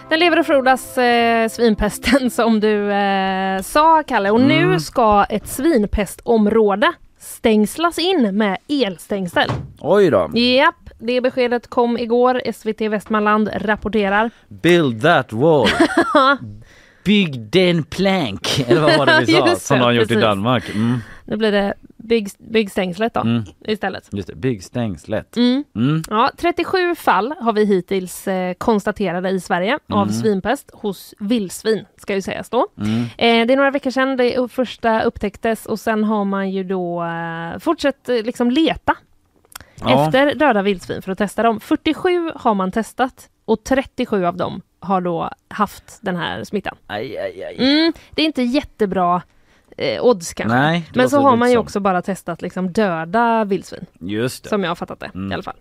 Den lever och frodas, eh, svinpesten som du eh, sa, Kalle. Och mm. nu ska ett svinpestområde stängslas in med elstängsel. Oj då. Japp, det beskedet kom igår. S V T Västmanland rapporterar. Build that wall. Bygg den plank. Eller vad var det vi sa som de har gjort i Danmark. Mm. Nu blir det bygg, byggstängslet då mm. istället. Just det, byggstängslet. Mm. Mm. Ja, trettiosju fall har vi hittills eh, konstaterade i Sverige mm. av svinpest hos vildsvin, ska ju sägas då. Mm. Eh, det är några veckor sedan det första upptäcktes och sen har man ju då eh, fortsatt eh, liksom leta ja. efter döda vildsvin för att testa dem. fyrtiosju har man testat och trettiosju av dem har då haft den här smittan. Aj, aj, aj. Mm, det är inte jättebra Eh, odds kanske. Nej, men så har man ju som. också bara testat liksom döda vildsvin. Just det. Som jag har fattat det mm. i alla fall.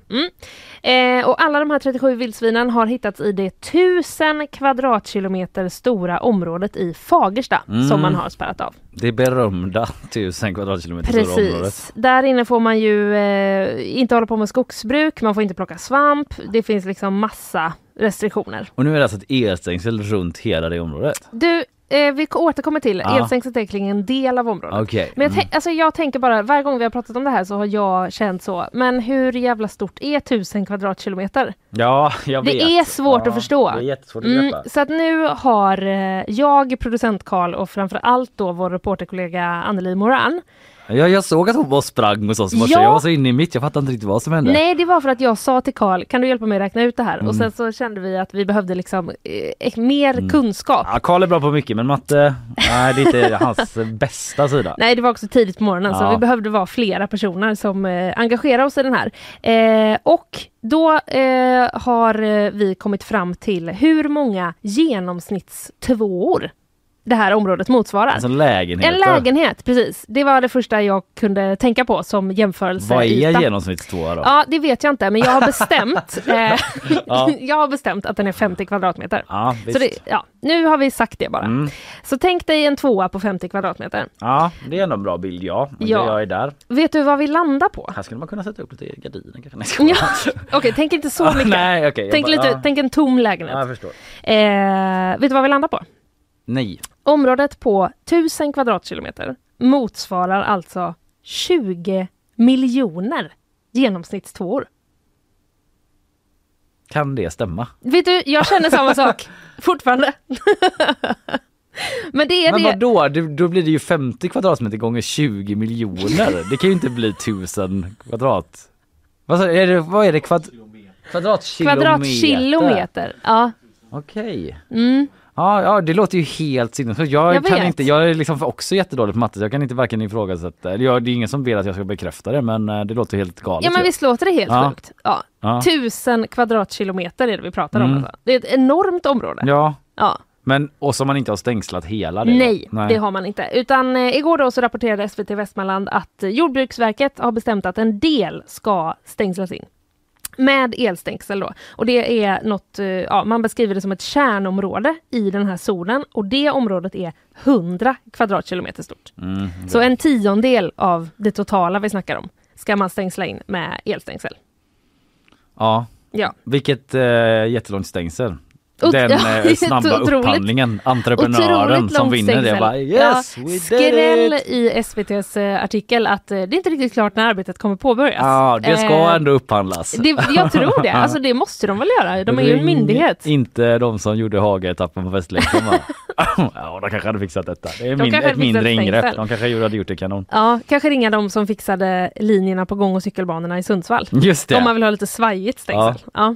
Mm. Eh, och alla de här trettiosju vildsvinen har hittats i det tusen kvadratkilometer stora området i Fagerstad mm. som man har spärrat av. Det berömda tusen kvadratkilometer Precis. stora området. Där inne får man ju eh, inte hålla på med skogsbruk, man får inte plocka svamp, det finns liksom massa restriktioner. Och nu är det alltså ett elstängsel runt hela det området. Du Eh, vi återkommer till ah. elstängslet är kring en del av området. Okay. Men jag, te- alltså jag tänker bara, varje gång vi har pratat om det här så har jag känt så. Men hur jävla stort är tusen kvadratkilometer? Ja, jag vet. Det är svårt ja, att förstå. Det är jättesvårt att veta. Mm, så att nu har jag, producent Karl och framförallt då vår reporterkollega Anneli Moran. Ja, jag såg att hon bara sprang och så. Ja. Jag var så inne i mitt, jag fattade inte riktigt vad som hände. Nej, det var för att jag sa till Karl, kan du hjälpa mig att räkna ut det här? Mm. Och sen så kände vi att vi behövde liksom eh, mer mm. kunskap. Ja, Karl är bra på mycket, men matte, nej, det är inte hans bästa sida. Nej, det var också tidigt på morgonen, ja. så vi behövde vara flera personer som eh, engagerar oss i den här. Eh, och då eh, har vi kommit fram till hur många genomsnittstvåor det här området motsvarar. Alltså lägenhet, en lägenhet, precis. Det var det första jag kunde tänka på som jämförelse. Vad är genomsnittstvåa då? Ja, det vet jag inte, men jag har bestämt eh, ja. jag har bestämt att den är femtio kvadratmeter. Ja, så det, ja, nu har vi sagt det bara. Mm. Så tänk dig en tvåa på femtio kvadratmeter. Ja, det är en bra bild, ja. Men ja. jag är där. Vet du vad vi landar på? Här skulle man kunna sätta upp lite gardiner kanske. Ja. Okej, okay, tänk inte så mycket. Nej, okay, tänk bara, lite, ja. tänk en tom lägenhet. Ja, jag förstår. Eh, vet du vad vi landar på? Nej. Området på tusen kvadratkilometer motsvarar alltså tjugo miljoner genomsnittstvåor. Kan det stämma? Vet du, jag känner samma sak fortfarande. Men det är Men vadå? Det... Då blir det ju femtio kvadratmeter gånger tjugo miljoner. Det kan ju inte bli tusen kvadrat. Vad är det? Vad är det? Kvadrat... Kvadratkilometer. Kvadratkilometer, ja. Okej. Okay. Mm. Ja, ja, det låter ju helt sinnessjukt. Jag, jag kan vet. inte, jag är liksom också jättedålig på matte. Jag kan inte verkligen ifrågasätta. Eller jag, det är ingen som vill att jag ska bekräfta det, men det låter helt galet. Ja, men visst låter det helt ja. sjukt. Ja. Ja. Tusen kvadratkilometer är det vi pratar mm. om. Alltså. Det är ett enormt område. Ja. Ja. Men, och som man inte har stängslat hela det. Nej, Nej, det har man inte. Utan eh, igår då så rapporterade S V T Västmanland att Jordbruksverket har bestämt att en del ska stängslas in. Med elstängsel då. Och det är något, ja, man beskriver det som ett kärnområde i den här zonen. Och det området är hundra kvadratkilometer stort. Mm, Så en tiondel av det totala vi snackar om ska man stängsla in med elstängsel. Ja, ja. vilket eh, jättelångt stängsel. den ja, snabba upphandlingen, entreprenören som vinner det. Bara, yes, ja, skräll i S V T:s artikel att det är inte riktigt klart när arbetet kommer påbörjas. Ja, det ska eh, ändå upphandlas. Det, jag tror det. Alltså det måste de väl göra. De är ju en myndighet. Inte de som gjorde Haga-etappen på Västlänken. Ja, de kanske hade fixat detta. Det är de min, ett mindre ingrepp. De kanske hade gjort det kanon. Ja, kanske ringa de som fixade linjerna på gång- och cykelbanorna i Sundsvall. Just det. Om man vill ha lite svajigt stängsel. Ja. ja.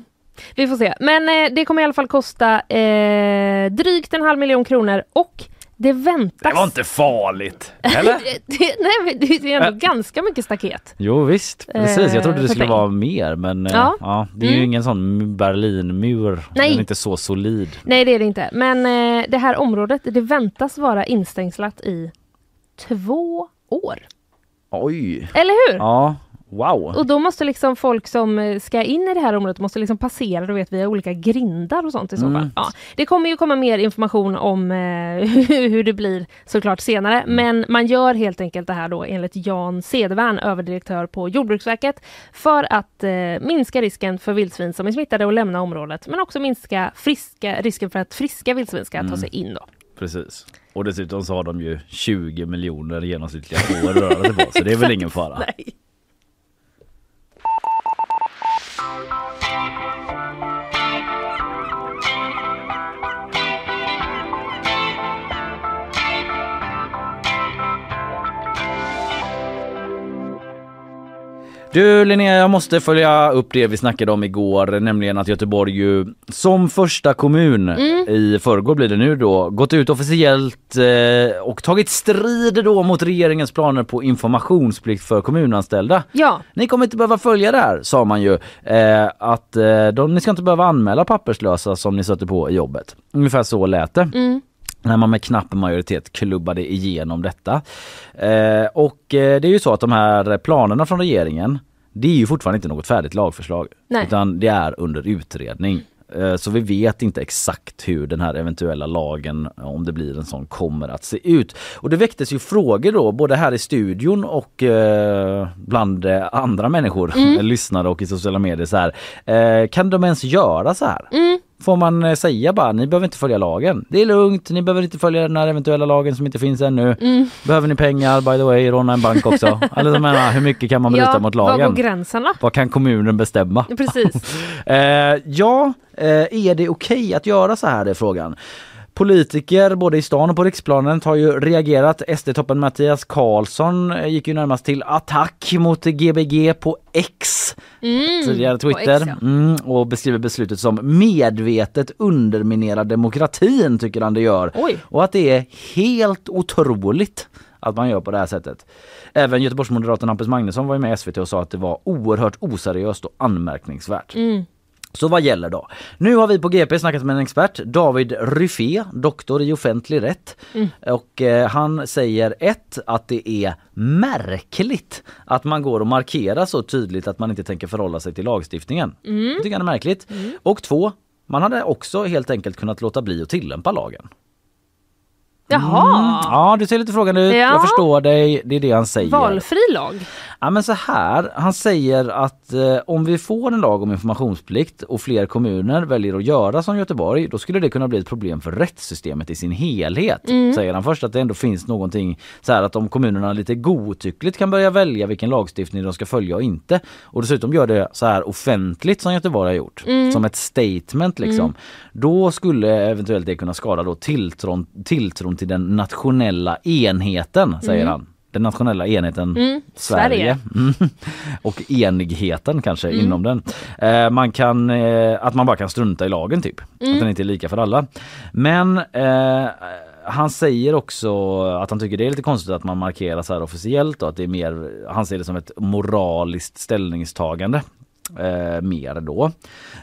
Vi får se. Men eh, det kommer i alla fall kosta eh, drygt en halv miljon kronor och det väntas... Det var inte farligt, eller? det, nej, men det är ändå äh. ganska mycket staket. Jo, visst. Precis. Jag trodde det skulle vara mer, men eh, ja. Ja, det är mm. ju ingen sån Berlinmur. Nej. Den är inte så solid. Nej, det är det inte. Men eh, det här området, det väntas vara instängslat i två år. Oj! Eller hur? Ja. Wow. Och då måste liksom folk som ska in i det här området måste liksom passera, du vet, via olika grindar och sånt i så fall. Mm. Ja, det kommer ju komma mer information om eh, hur det blir såklart senare, men man gör helt enkelt det här då enligt Jan Cedervärn, överdirektör på Jordbruksverket, för att eh, minska risken för vildsvin som är smittade och lämna området, men också minska friska, risken för att friska vildsvin ska mm. ta sig in då. Precis. Och dessutom så har de ju tjugo miljoner genomsnittliga år röra sig på, så det är väl ingen fara. Nej. Du Linnea, jag måste följa upp det vi snackade om igår, nämligen att Göteborg ju som första kommun mm. i förrgår blir det nu då, gått ut officiellt eh, och tagit strid då mot regeringens planer på informationsplikt för kommunanställda. Ja. Ni kommer inte behöva följa det här, sa man ju, eh, att eh, de, ni ska inte behöva anmäla papperslösa som ni sätter på i jobbet. Ungefär så lät det. Mm. När man med knapp majoritet klubbade igenom detta. Eh, och eh, det är ju så att de här planerna från regeringen, det är ju fortfarande inte något färdigt lagförslag. Nej. Utan det är under utredning. Eh, så vi vet inte exakt hur den här eventuella lagen, om det blir en sån, kommer att se ut. Och det väcktes ju frågor då, både här i studion och eh, bland andra människor, mm. lyssnare och i sociala medier. Så här, eh, kan de ens göra så här? Mm. Får man säga bara, ni behöver inte följa lagen. Det är lugnt, ni behöver inte följa den här eventuella lagen som inte finns ännu. Mm. Behöver ni pengar, by the way, råna en bank också. Eller så menar, hur mycket kan man bryta ja, mot lagen? Vad går gränserna? Vad kan kommunen bestämma? Precis. eh, ja, eh, är det okej att göra så här, är frågan. Politiker både i stan och på riksplanen har ju reagerat. S D-toppen Mattias Karlsson gick ju närmast till attack mot G B G på X, mm, tidigare Twitter, på X, ja. mm, och beskriver beslutet som medvetet underminerar demokratin, tycker han det gör. Oj. Och att det är helt otroligt att man gör på det här sättet. Även Göteborgsmoderaten Hampus Magnusson var ju med i S V T och sa att det var oerhört oseriöst och anmärkningsvärt. Mm. Så vad gäller då? Nu har vi på G P snackat med en expert, David Ryffé, doktor i offentlig rätt. Mm. Och eh, han säger ett, att det är märkligt att man går och markerar så tydligt att man inte tänker förhålla sig till lagstiftningen. Mm. Det tycker han är märkligt. Mm. Och två, man hade också helt enkelt kunnat låta bli att tillämpa lagen. Jaha. Mm. Ja, du ser lite frågan ut. Ja. Jag förstår dig. Det är det han säger. Valfri lag? Ja, men så här. Han säger att eh, om vi får en lag om informationsplikt och fler kommuner väljer att göra som Göteborg, då skulle det kunna bli ett problem för rättssystemet i sin helhet. Mm. Säger han först att det ändå finns någonting så här, att om kommunerna lite godtyckligt kan börja välja vilken lagstiftning de ska följa och inte. Och dessutom gör det så här offentligt som Göteborg har gjort. Mm. Som ett statement liksom. Mm. Då skulle eventuellt det kunna skada då tilltron, tilltron till den nationella enheten, säger mm. han. Den nationella enheten mm. Sverige. Mm. Och enigheten kanske mm. inom den. Eh, man kan, eh, att man bara kan strunta i lagen typ. Mm. Att den inte är lika för alla. Men eh, han säger också att han tycker det är lite konstigt att man markerar så här officiellt. Och att det är mer, han ser det som ett moraliskt ställningstagande. Eh, mer då.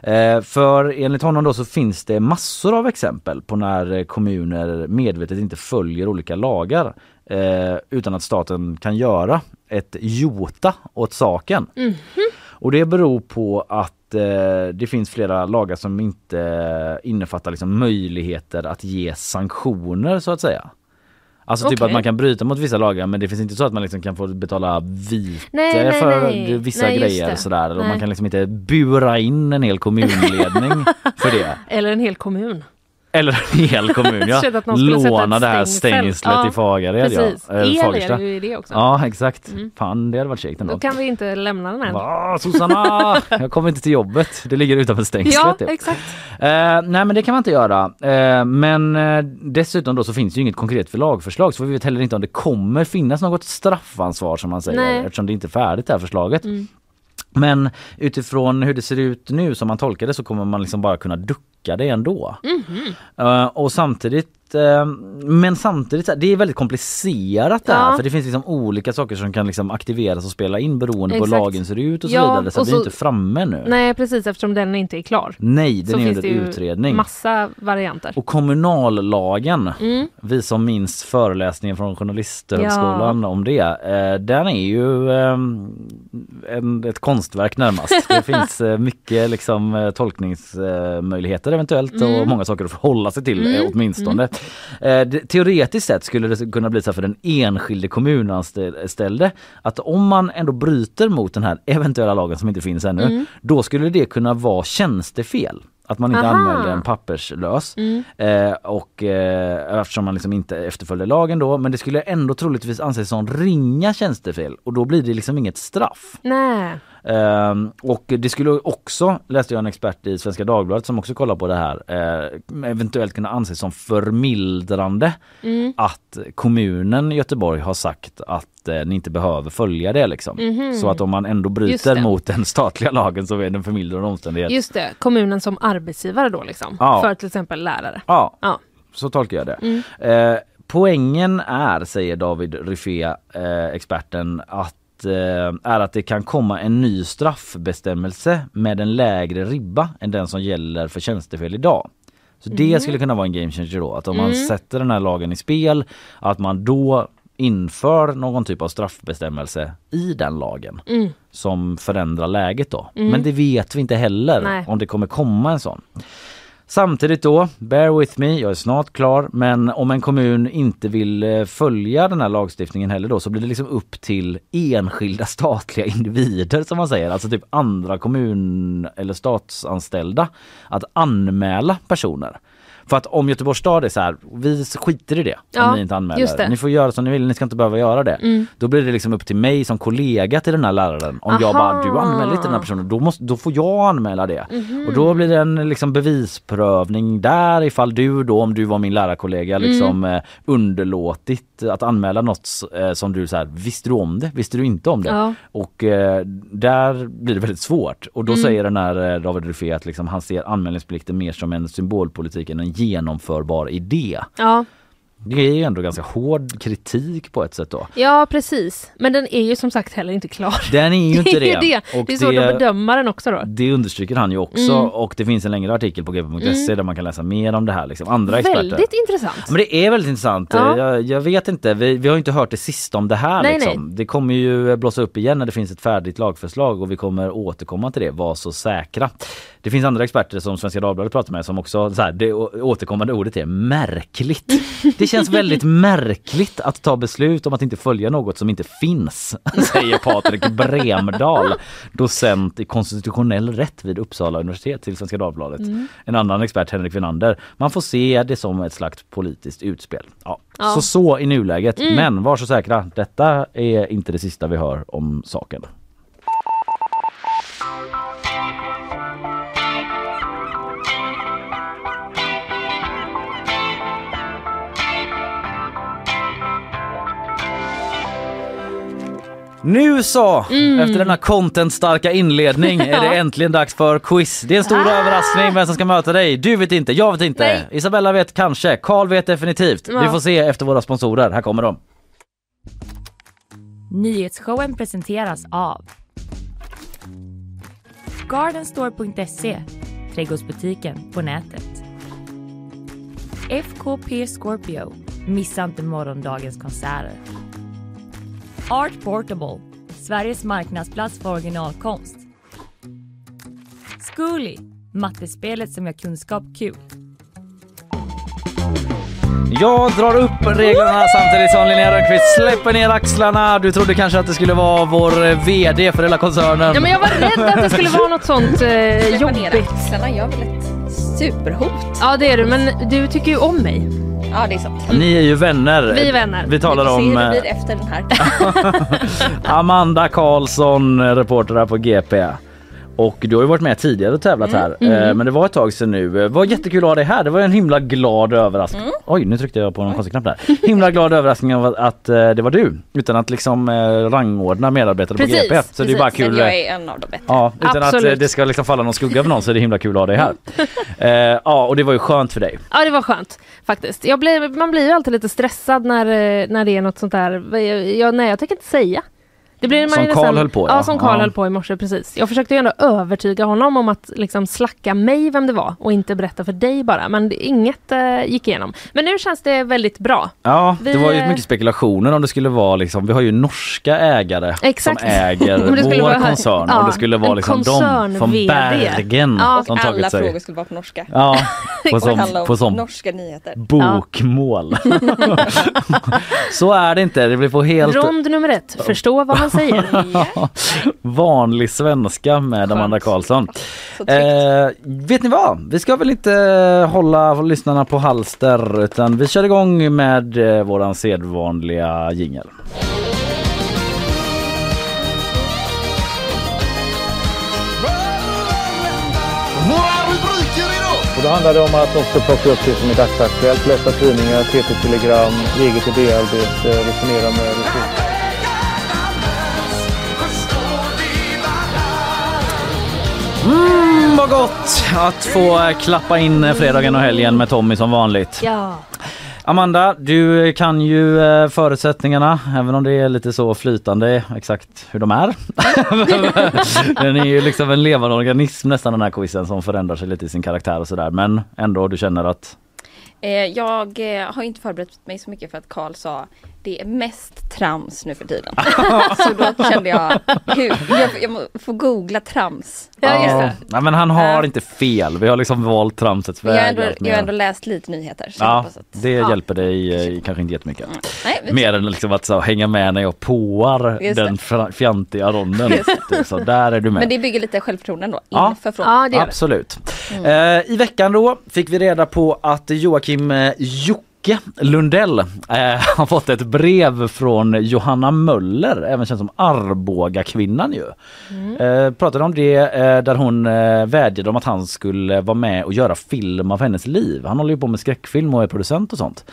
Eh, för enligt honom då så finns det massor av exempel på när kommuner medvetet inte följer olika lagar eh, utan att staten kan göra ett jota åt saken. Mm-hmm. Och det beror på att eh, det finns flera lagar som inte innefattar liksom möjligheter att ge sanktioner så att säga. Alltså typ okay. att man kan bryta mot vissa lagar, men det finns inte så att man liksom kan få betala vite nej, för nej, nej. vissa nej, grejer och sådär. Och man kan liksom inte bura in en hel kommunledning för det. Eller en hel kommun. Eller en hel kommun, ja. Låna det här stängslet ja, i Fagared. Precis, ja. äh, Fagerstad. Är det ju det också. Ja, exakt. Mm. Fan, det hade varit käkt ändå. Då kan vi inte lämna den här. Va, Susanna! Jag kommer inte till jobbet. Det ligger utanför stängslet. Ja, typ. Exakt. Uh, nej, men det kan man inte göra. Uh, men uh, dessutom då så finns ju inget konkret för lagförslag. Så vi vet heller inte om det kommer finnas något straffansvar som man säger. Nej. Eftersom det inte är färdigt det här förslaget. Mm. Men utifrån hur det ser ut nu som man tolkar det så kommer man liksom bara kunna ducka det ändå. Mm-hmm. Uh, och samtidigt uh, men samtidigt det är väldigt komplicerat ja. där, för det finns liksom olika saker som kan liksom aktiveras och spela in beroende Exakt. på hur lagen ser ut och så ja, vidare, så, och så vi är inte framme nu. Nej, precis, eftersom den inte är klar. Nej, den så är under det utredning. Ju massa varianter. Och kommunallagen, mm. vi som minns föreläsningen från journalisthögskolan ja. om det, uh, den är ju um, en, ett konstverk närmast. Det finns uh, mycket liksom uh, tolkningsmöjligheter uh, eventuellt mm. och många saker att förhålla sig till mm. åtminstone. Mm. Eh, teoretiskt sett skulle det kunna bli så för den enskilde kommunanställde att om man ändå bryter mot den här eventuella lagen som inte finns ännu mm. då skulle det kunna vara tjänstefel. Att man inte Aha. anmäler en papperslös mm. eh, och, eh, eftersom man liksom inte efterföljer lagen då, men det skulle ändå troligtvis anses som ringa tjänstefel och då blir det liksom inget straff. Nej. Eh, och det skulle också, läste jag en expert i Svenska Dagbladet som också kollar på det här, eh, eventuellt kunna anses som förmildrande mm. att kommunen i Göteborg har sagt att ni inte behöver följa det liksom. Mm-hmm. Så att om man ändå bryter mot den statliga lagen så är den förmildrande omständighet. Just det, kommunen som arbetsgivare då liksom. Ja. För till exempel lärare. Ja, ja. Så tolkar jag det. Mm. Eh, poängen är, säger David Riffé, eh, experten, att är att det kan komma en ny straffbestämmelse med en lägre ribba än den som gäller för tjänstefel idag. Så det mm. skulle kunna vara en game changer då, att om mm. man sätter den här lagen i spel, att man då inför någon typ av straffbestämmelse i den lagen mm. som förändrar läget då. Mm. Men det vet vi inte heller Nej. om det kommer komma en sån. Samtidigt då, bear with me, jag är snart klar, men om en kommun inte vill följa den här lagstiftningen heller då så blir det liksom upp till enskilda statliga individer som man säger, alltså typ andra kommun- eller statsanställda att anmäla personer. För att om Göteborgs stad är så här, vi skiter i det om ja, ni inte anmäler det. Ni får göra som ni vill, ni ska inte behöva göra det. Mm. Då blir det liksom upp till mig som kollega till den här läraren. Om Aha. jag bara, du anmäler inte den här personen, då, måste, då får jag anmäla det. Mm-hmm. Och då blir det en liksom bevisprövning där ifall du då, om du var min lärarkollega, liksom mm. eh, underlåtit att anmäla något eh, som du så här, visste du om det, visste du inte om det. Ja. Och eh, där blir det väldigt svårt. Och då mm. säger den här eh, David Ruffé att liksom, han ser anmälningsplikten mer som en symbolpolitik än en genomförbar idé. Ja. Det är ju ändå ganska hård kritik på ett sätt då. Ja, precis. Men den är ju som sagt heller inte klar. Den är ju inte det. Är det. Och det är svårt det, att bedöma den också då. Det understryker han ju också. Mm. Och det finns en längre artikel på g p punkt se mm. där man kan läsa mer om det här. Liksom. Andra experter. Väldigt intressant. Men det är väldigt intressant. Ja. Jag, jag vet inte. Vi, vi har ju inte hört det sista om det här. Nej, liksom. Nej. Det kommer ju blåsa upp igen när det finns ett färdigt lagförslag och vi kommer återkomma till det. Var så säkra. Det finns andra experter som Svenska Dagbladet pratar med som också, så här, det återkommande ordet är märkligt. Det känns väldigt märkligt att ta beslut om att inte följa något som inte finns, säger Patrik Bremdal, docent i konstitutionell rätt vid Uppsala universitet till Svenska Dagbladet. Mm. En annan expert, Henrik Finander, man får se det som ett slags politiskt utspel. Ja. Ja. Så så i nuläget, mm. men var så säkra, detta är inte det sista vi hör om saken. Nu så, mm. efter denna contentstarka inledning är det äntligen dags för quiz. Det är en stor ah. överraskning vem som ska möta dig. Du vet inte, jag vet inte. Nej. Isabella vet kanske, Karl vet definitivt. Ja. Vi får se efter våra sponsorer. Här kommer de. Nyhetsshowen presenteras av Gardenstore punkt se, trädgårdsbutiken på nätet. F K P Scorpio, missa inte morgondagens konserter. Art Portable, Sveriges marknadsplats för originalkonst. Schooly, mattespelet som gör kunskap kul. Jag drar upp reglerna samtidigt som Linnea Rönnqvist släpper ner axlarna. Du trodde kanske att det skulle vara vår vd för hela koncernen. Ja, men jag var rädd att det skulle vara något sånt eh, jobbigt. Axlarna, jag vill ett superhot. Ja, det är du, men du tycker ju om mig. Ja, det är sant. Ni är ju vänner. Vi är vänner. Vi talar vi om... Vi blir efter den här. Amanda Karlsson, reporter här på G P. Och du har ju varit med tidigare och tävlat mm. här. Mm. Men det var ett tag sedan nu. Det var jättekul att ha dig här. Det var en himla glad överraskning. Mm. Oj, nu tryckte jag på någon konstig knapp där. Himla glad överraskning av att det var du. Utan att liksom rangordna medarbetare precis, på G P. Så precis, det är bara kul. Jag är en av de bättre. Ja, utan absolut. Att det ska liksom falla någon skugga för någon, så är det himla kul att ha dig här. Mm. Ja, och det var ju skönt för dig. Ja, det var skönt faktiskt. Jag blir, man blir ju alltid lite stressad när, när det är något sånt där. Jag, nej, jag tänker inte säga. Det blir som Karl höll på. Ja, som Karl ja. höll på i morse, precis. Jag försökte ju ändå övertyga honom om att liksom slacka mig vem det var och inte berätta för dig bara. Men det, inget eh, gick igenom. Men nu känns det väldigt bra. Ja, vi... det var ju mycket spekulationer om det skulle vara liksom, vi har ju norska ägare exakt. Som äger vår vara, koncern. Ja, och det skulle vara liksom de från Bergen. Ja, och som alla tagit sig. Frågor skulle vara på norska. Ja, på som, på som norska nyheter. Bokmål. Ja. Så är det inte. Det blir på helt... Rond nummer ett. Förstå vad man vanlig svenska med Amanda Karlsson. Eh, vet ni vad? Vi ska väl inte hålla lyssnarna på halster, utan vi kör igång med våran sedvanliga jingel. Och då handlar det om att också plocka upp det som är dagsaktuellt, läsa tidningar, T T-telegram, eget idéarbete, resonera med resurser. Mm, vad gott att få klappa in fredagen och helgen med Tommy som vanligt. Ja. Amanda, du kan ju förutsättningarna, även om det är lite så flytande exakt hur de är. Den är ju liksom en levande organism nästan, den här quizen, som förändrar sig lite i sin karaktär och sådär. Men ändå, du känner att... Jag har inte förberett mig så mycket för att Karl sa det är mest trams nu för tiden. Så då kände jag, hur, jag, jag får googla trams. Ja, just det. Ja, men han har uh, inte fel. Vi har liksom valt tramsets väg. Jag har ändå, jag har ändå läst lite nyheter. Så ja, att, det ja. hjälper dig kanske inte jättemycket. Mm. Nej, mer än liksom att så, hänga med när jag påar just den fr- fjantiga ronden. Så där är du med. Men det bygger lite självförtroende då. Ja, ja, det absolut. Mm. Uh, I veckan då fick vi reda på att Joakim Jok Lundell eh, har fått ett brev från Johanna Möller, även känd som Arboga kvinnan ju. Mm. Eh, pratade om det eh, där hon eh, vädjade om att han skulle vara med och göra film av hennes liv. Han håller ju på med skräckfilm och är producent och sånt.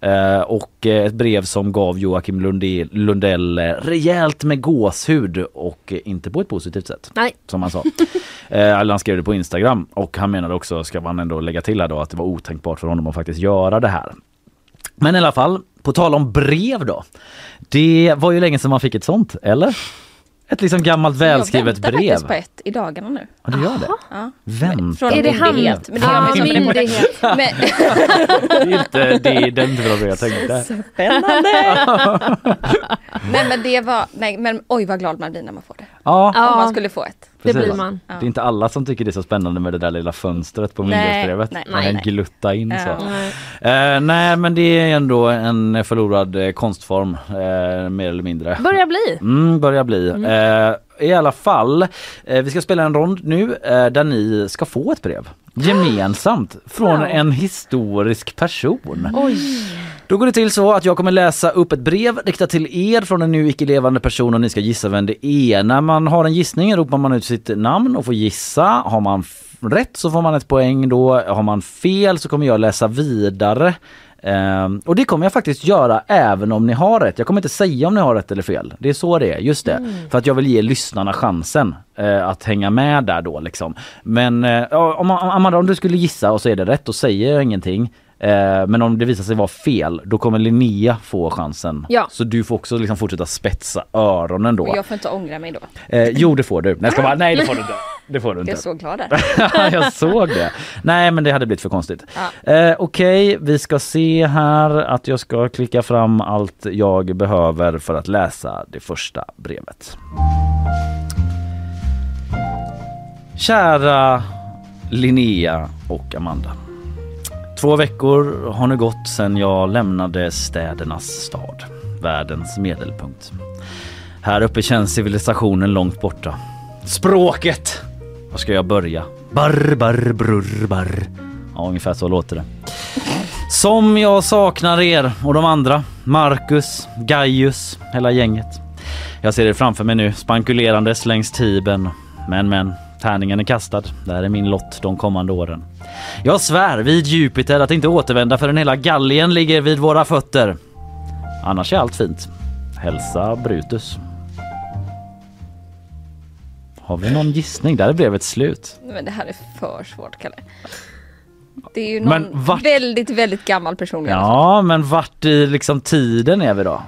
Eh, och eh, ett brev som gav Joakim Lundell, Lundell eh, rejält med gåshud och eh, inte på ett positivt sätt. Nej. Som han sa. eh, han skrev det på Instagram, och han menade också, ska man ändå lägga till här då, att det var otänkbart för honom att faktiskt göra det här. Men i alla fall, på tal om brev då. Det var ju länge sedan man fick ett sånt, eller? Ett liksom gammalt välskrivet brev. Jag väntar faktiskt på ett i dagarna nu. Ja, du gör det? Ja. Vänta. Är det myndighet? Men det är ah, myndighet. Men... det är inte det är den bra jag tänkte. Spännande! Nej, men det var... Nej, men oj vad glad man blir när man får det. Ja. Om man skulle få ett. Precis. Det blir man. Det är inte alla som tycker det är så spännande med det där lilla fönstret på myndighetsbrevet. Nej, nej, man kan nej. glutta in så. Uh, nej. Uh, nej, men det är ändå en förlorad uh, konstform, uh, mer eller mindre. Börjar bli. Mm, börjar bli. Mm. Uh, I alla fall, eh, vi ska spela en rond nu eh, där ni ska få ett brev gemensamt från wow. en historisk person. Oj. Då går det till så att jag kommer läsa upp ett brev riktat till er från en nu icke-levande person, och ni ska gissa vem det är. När man har en gissning ropar man ut sitt namn och får gissa. Har man f- rätt så får man ett poäng då. Har man fel så kommer jag läsa vidare. Uh, och det kommer jag faktiskt göra även om ni har rätt. Jag kommer inte säga om ni har rätt eller fel. Det är så det är, just det. Mm. För att jag vill ge lyssnarna chansen uh, att hänga med där då liksom. Men uh, om, Amanda, om du skulle gissa och så är det rätt, då säger jag ingenting. Uh, men om det visar sig vara fel, då kommer Linnea få chansen. Ja. Så du får också liksom fortsätta spetsa öronen då. Och jag får inte ångra mig då. Uh, jo, det får du. Nej, ska bara, nej det får du inte. Det får du inte. Jag såg glad där. Jag såg det. Nej, men det hade blivit för konstigt. Ja. Eh, Okej, okay, vi ska se här att jag ska klicka fram allt jag behöver för att läsa det första brevet. Kära Linnea och Amanda. Två veckor har nu gått sedan jag lämnade städernas stad, världens medelpunkt. Här uppe känns civilisationen långt borta. Språket! Var ska jag börja? Barr, barr, brurr, barr. Ja, ungefär så låter det. Som jag saknar er och de andra. Marcus, Gaius, hela gänget. Jag ser er framför mig nu, spankulerandes längs Tiben. Men, men, tärningen är kastad. Det här är min lott de kommande åren. Jag svär vid Jupiter att inte återvända förrän hela Gallien ligger vid våra fötter. Annars är allt fint. Hälsa Brutus. Har vi någon gissning? Där blev ett slut. Men det här är för svårt, Kalle. Det är ju någon vart... väldigt, väldigt gammal person. Ja, men vart i liksom tiden är vi då?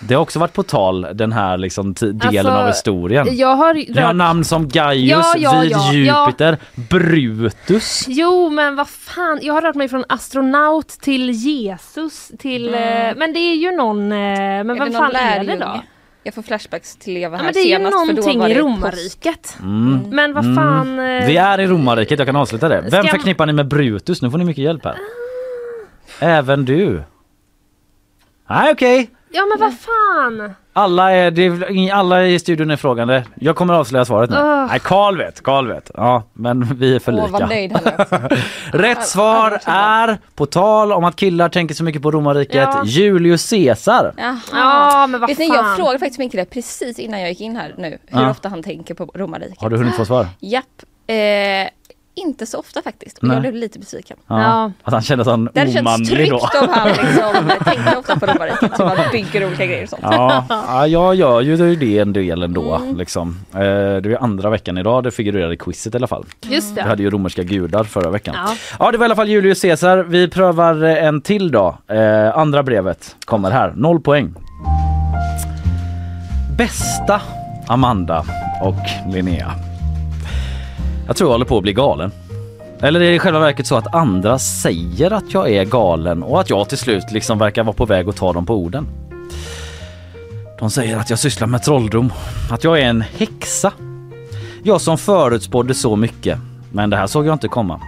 Det har också varit på tal, den här liksom t- delen alltså, av historien. Jag har, rört... jag har namn som Gaius, ja, ja, vid ja, Jupiter, ja. Brutus. Jo, men vad fan. Jag har rört mig från astronaut till Jesus. Till, mm. eh, men det är ju någon... Eh, men är vad fan är det då? Jag får flashbacks till Eva här, ja, men det är senast, ju någonting i romarriket. Mm. Men vad fan... Mm. Vi är i romarriket, jag kan avsluta det. Vem förknippar ni med Brutus? Nu får ni mycket hjälp här. Även du. Nej, okej. Okay. Ja, men vad fan? Alla är, det, alla i studion är frågande. Jag kommer avslöja svaret nu. Oh. Nej, Karl vet, Karl vet. Ja, men vi är för lika. Åh, vad nöjd han lät. Rätt svar är, på tal om att killar tänker så mycket på romarriket, ja. Julius Caesar. Jaha. Ja, men vad vet fan? Ni, jag frågade faktiskt min kille precis innan jag gick in här nu hur ja. ofta han tänker på romarriket. Har du hunnit få svar? Japp. Eh... Inte så ofta faktiskt. Och jag blev lite besviken. Ja. Ja. Att han kände sån omanlig då. Det känns tryggt om han liksom tänkte ofta på det bara. Som han bygger olika grejer och sånt. Ja, ja, jag gör ju det en del ändå. Mm. Liksom. Eh, det är andra veckan idag. Det figurerade i quizet i alla fall. Just det. Vi hade ju romerska gudar förra veckan. Ja, ja, det var i alla fall Julius Caesar. Vi prövar en till dag. Eh, andra brevet kommer här. Noll poäng. Bästa Amanda och Linnea. Jag tror jag håller på att bli galen. Eller är det i själva verket så att andra säger att jag är galen och att jag till slut liksom verkar vara på väg att ta dem på orden? De säger att jag sysslar med trolldom, att jag är en häxa. Jag som förutspådde så mycket, men det här såg jag inte komma.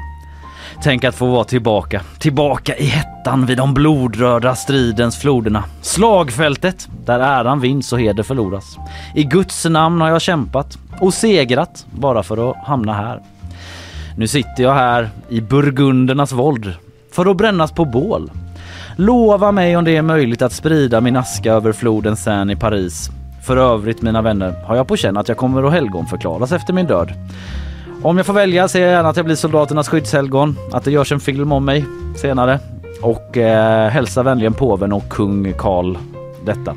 Tänk att få vara tillbaka, tillbaka i hettan vid de blodröda stridens floderna. Slagfältet, där äran vinns och heder förloras. I Guds namn har jag kämpat och segrat bara för att hamna här. Nu sitter jag här i burgundernas våld för att brännas på bål. Lova mig om det är möjligt att sprida min aska över floden Seine i Paris. För övrigt, mina vänner, har jag på känn att jag kommer att helgonförklaras efter min död. Om jag får välja ser jag gärna att jag blir soldaternas skyddshelgon. Att det görs en film om mig senare. Och eh, hälsa vänligen påven och kung Karl detta. Ska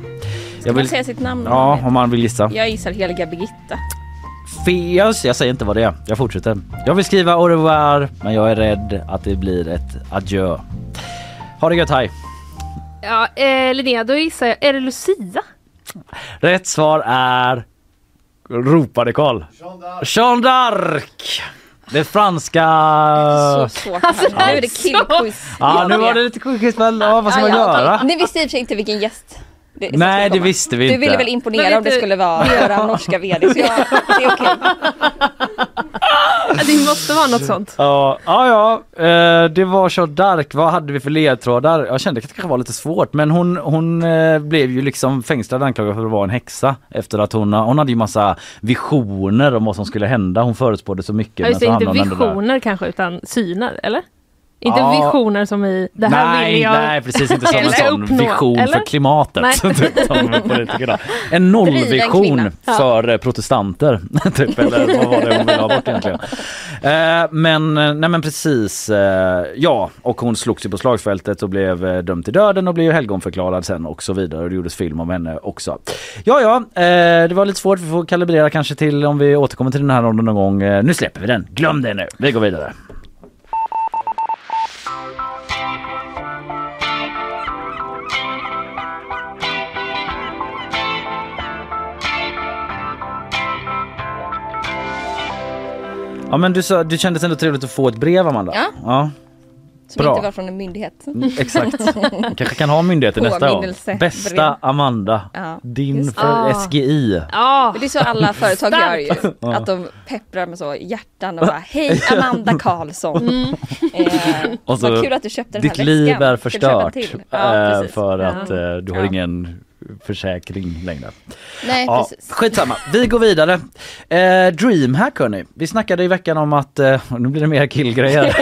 jag vill... man säga sitt namn? Ja, om man vill gissa. Jag gissar heliga Birgitta. Feos, jag säger inte vad det är. Jag fortsätter. Jag vill skriva au revoir, men jag är rädd att det blir ett adjö. Ha det gött, hej. Ja, eh, Linnea, då gissar jag. Är det Lucia? Rätt svar är... ropade Karl. Jean d'Arc. Det franska... Det så svårt. Alltså, det här är det killquiz. Ja, nu var det lite killquiz. Men ja, vad ska man göra? Ni visste i och för sig inte vilken gäst. Det, nej, det visste vi inte. Du ville väl imponera inte, om det skulle vara våra norska vd. Så jag, det är okej. Det måste vara något sånt. Ja, ja, ja. Det var så dark. Vad hade vi för ledtrådar? Jag kände att det kanske var lite svårt. Men hon, hon blev ju liksom fängslad, anklagad för att vara en häxa. Efter att hon, hon hade ju massa visioner om vad som skulle hända. Hon förutspådde så mycket. Jag men så inte visioner kanske, utan syner, eller? Inte ja. visioner som i det här nej, vill jag... Nej, precis. Inte som en sån uppnå, vision eller? För klimatet. En nollvision ja. för protestanter. Typ, eller vad var det hon ville ha bort egentligen? Eh, men, nej men precis. Eh, ja, och hon slogs ju på slagfältet och blev dömd till döden och blev helgonförklarad sen och så vidare. Och det gjordes film om henne också. Ja, ja. Eh, det var lite svårt. Vi får kalibrera kanske till om vi återkommer till den här ronden någon gång. Eh, nu släpper vi den. Glöm det nu. Vi går vidare. Ja, men du, sa, du kändes ändå trevligt att få ett brev, Amanda. Ja. Ja. Som Bra. Inte var från en myndighet. Exakt. Kanske kan ha myndigheten nästa år. Bästa Amanda. Ja. Din för ah. S G I. Ah. Men det är så alla företag gör ju. Att de pepprar med så hjärtan och bara hej Amanda Karlsson. Mm. Eh, och så, vad kul att du köpte den här väskan. Ditt liv är förstört. Ja, eh, för ja. att eh, du har ja. ingen försäkring längre. Nej, ja, precis. Skitsamma, vi går vidare. Eh, Dreamhack hörni. Vi snackade i veckan om att eh, nu blir det mer killgrejer.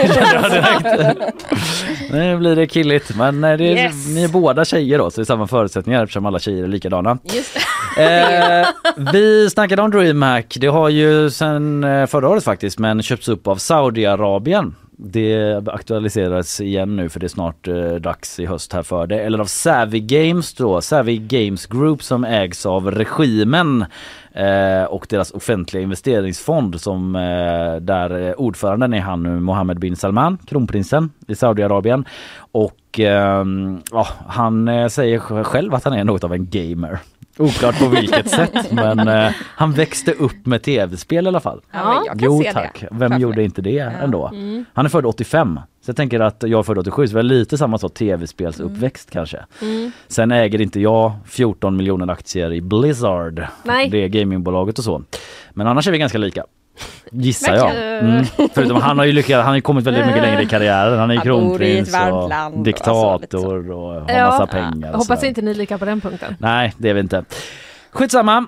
Nu blir det killigt. Men det är, yes. ni är båda tjejer då, så det är samma förutsättningar eftersom alla tjejer är likadana. Just. eh, vi snackade om Dreamhack. Det har ju sedan förra året faktiskt, men köpts upp av Saudiarabien. Det aktualiseras igen nu för det är snart eh, dags i höst här för det. Eller av Savvy Games då. Savvy Games Group som ägs av regimen eh, och deras offentliga investeringsfond som, eh, där ordföranden är han Mohammed bin Salman, kronprinsen i Saudiarabien. Och eh, ja, han säger själv att han är något av en gamer. Oklart på vilket sätt, men eh, han växte upp med tv-spel i alla fall. Ja, jag kan jo se tack, det. Vem Framför gjorde mig. Inte det ja. Ändå? Mm. Han är född åttiofem, så jag tänker att jag är född åttiosju, så väl lite samma sorts tv-spelsuppväxt mm. kanske. Mm. Sen äger inte jag fjorton miljoner aktier i Blizzard, Nej. Det är gamingbolaget och så. Men annars är vi ganska lika. Gissar jag. Mm. Förutom han har ju lyckats, han har ju kommit väldigt mycket längre i karriären. Han är ju kronprins och diktator och har ja, massa pengar. Hoppas inte ni är lika på den punkten. Nej, det är vi inte. Skitsamma.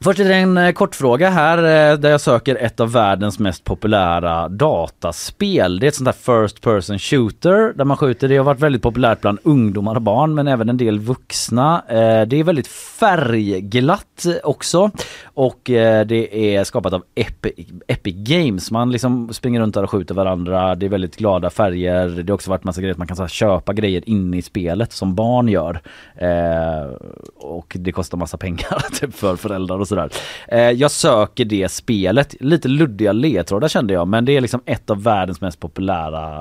Först är det en kort fråga här där jag söker ett av världens mest populära dataspel. Det är ett sånt här first person shooter där man skjuter. Det har varit väldigt populärt bland ungdomar och barn men även en del vuxna. Det är väldigt färgglatt också och det är skapat av Epic, Epic Games. Man liksom springer runt där och skjuter varandra. Det är väldigt glada färger. Det har också varit massa grejer man kan så här, köpa grejer inne i spelet som barn gör. Och det kostar massa pengar typ, för föräldrar och sådär. Eh, jag söker det spelet. Lite luddiga ledtrådar kände jag, men det är liksom ett av världens mest populära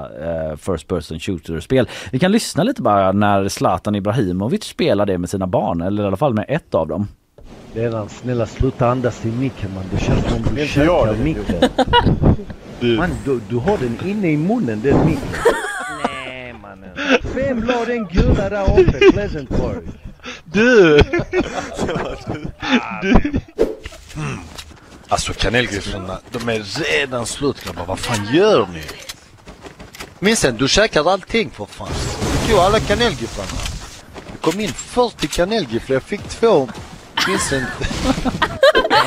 eh, first person shooter-spel. Vi kan lyssna lite bara när Zlatan Ibrahimovic spelar det med sina barn, eller i alla fall med ett av dem. Leran, snälla sluta andas i micken, man. Det känns som du käkar micken. Man, du, du har den inne i munnen, den micken. Nej, mannen. Vem la den gula där uppe, Pleasant Park? Du! Du! Mm. Alltså kanelgriffarna, de är redan slut grabbar, vad fan gör ni? Minsen, du käkar allting för fan. Du tog alla kanelgriffarna. Det kom in fyrtio kanelgriffar, jag fick två. Minsen.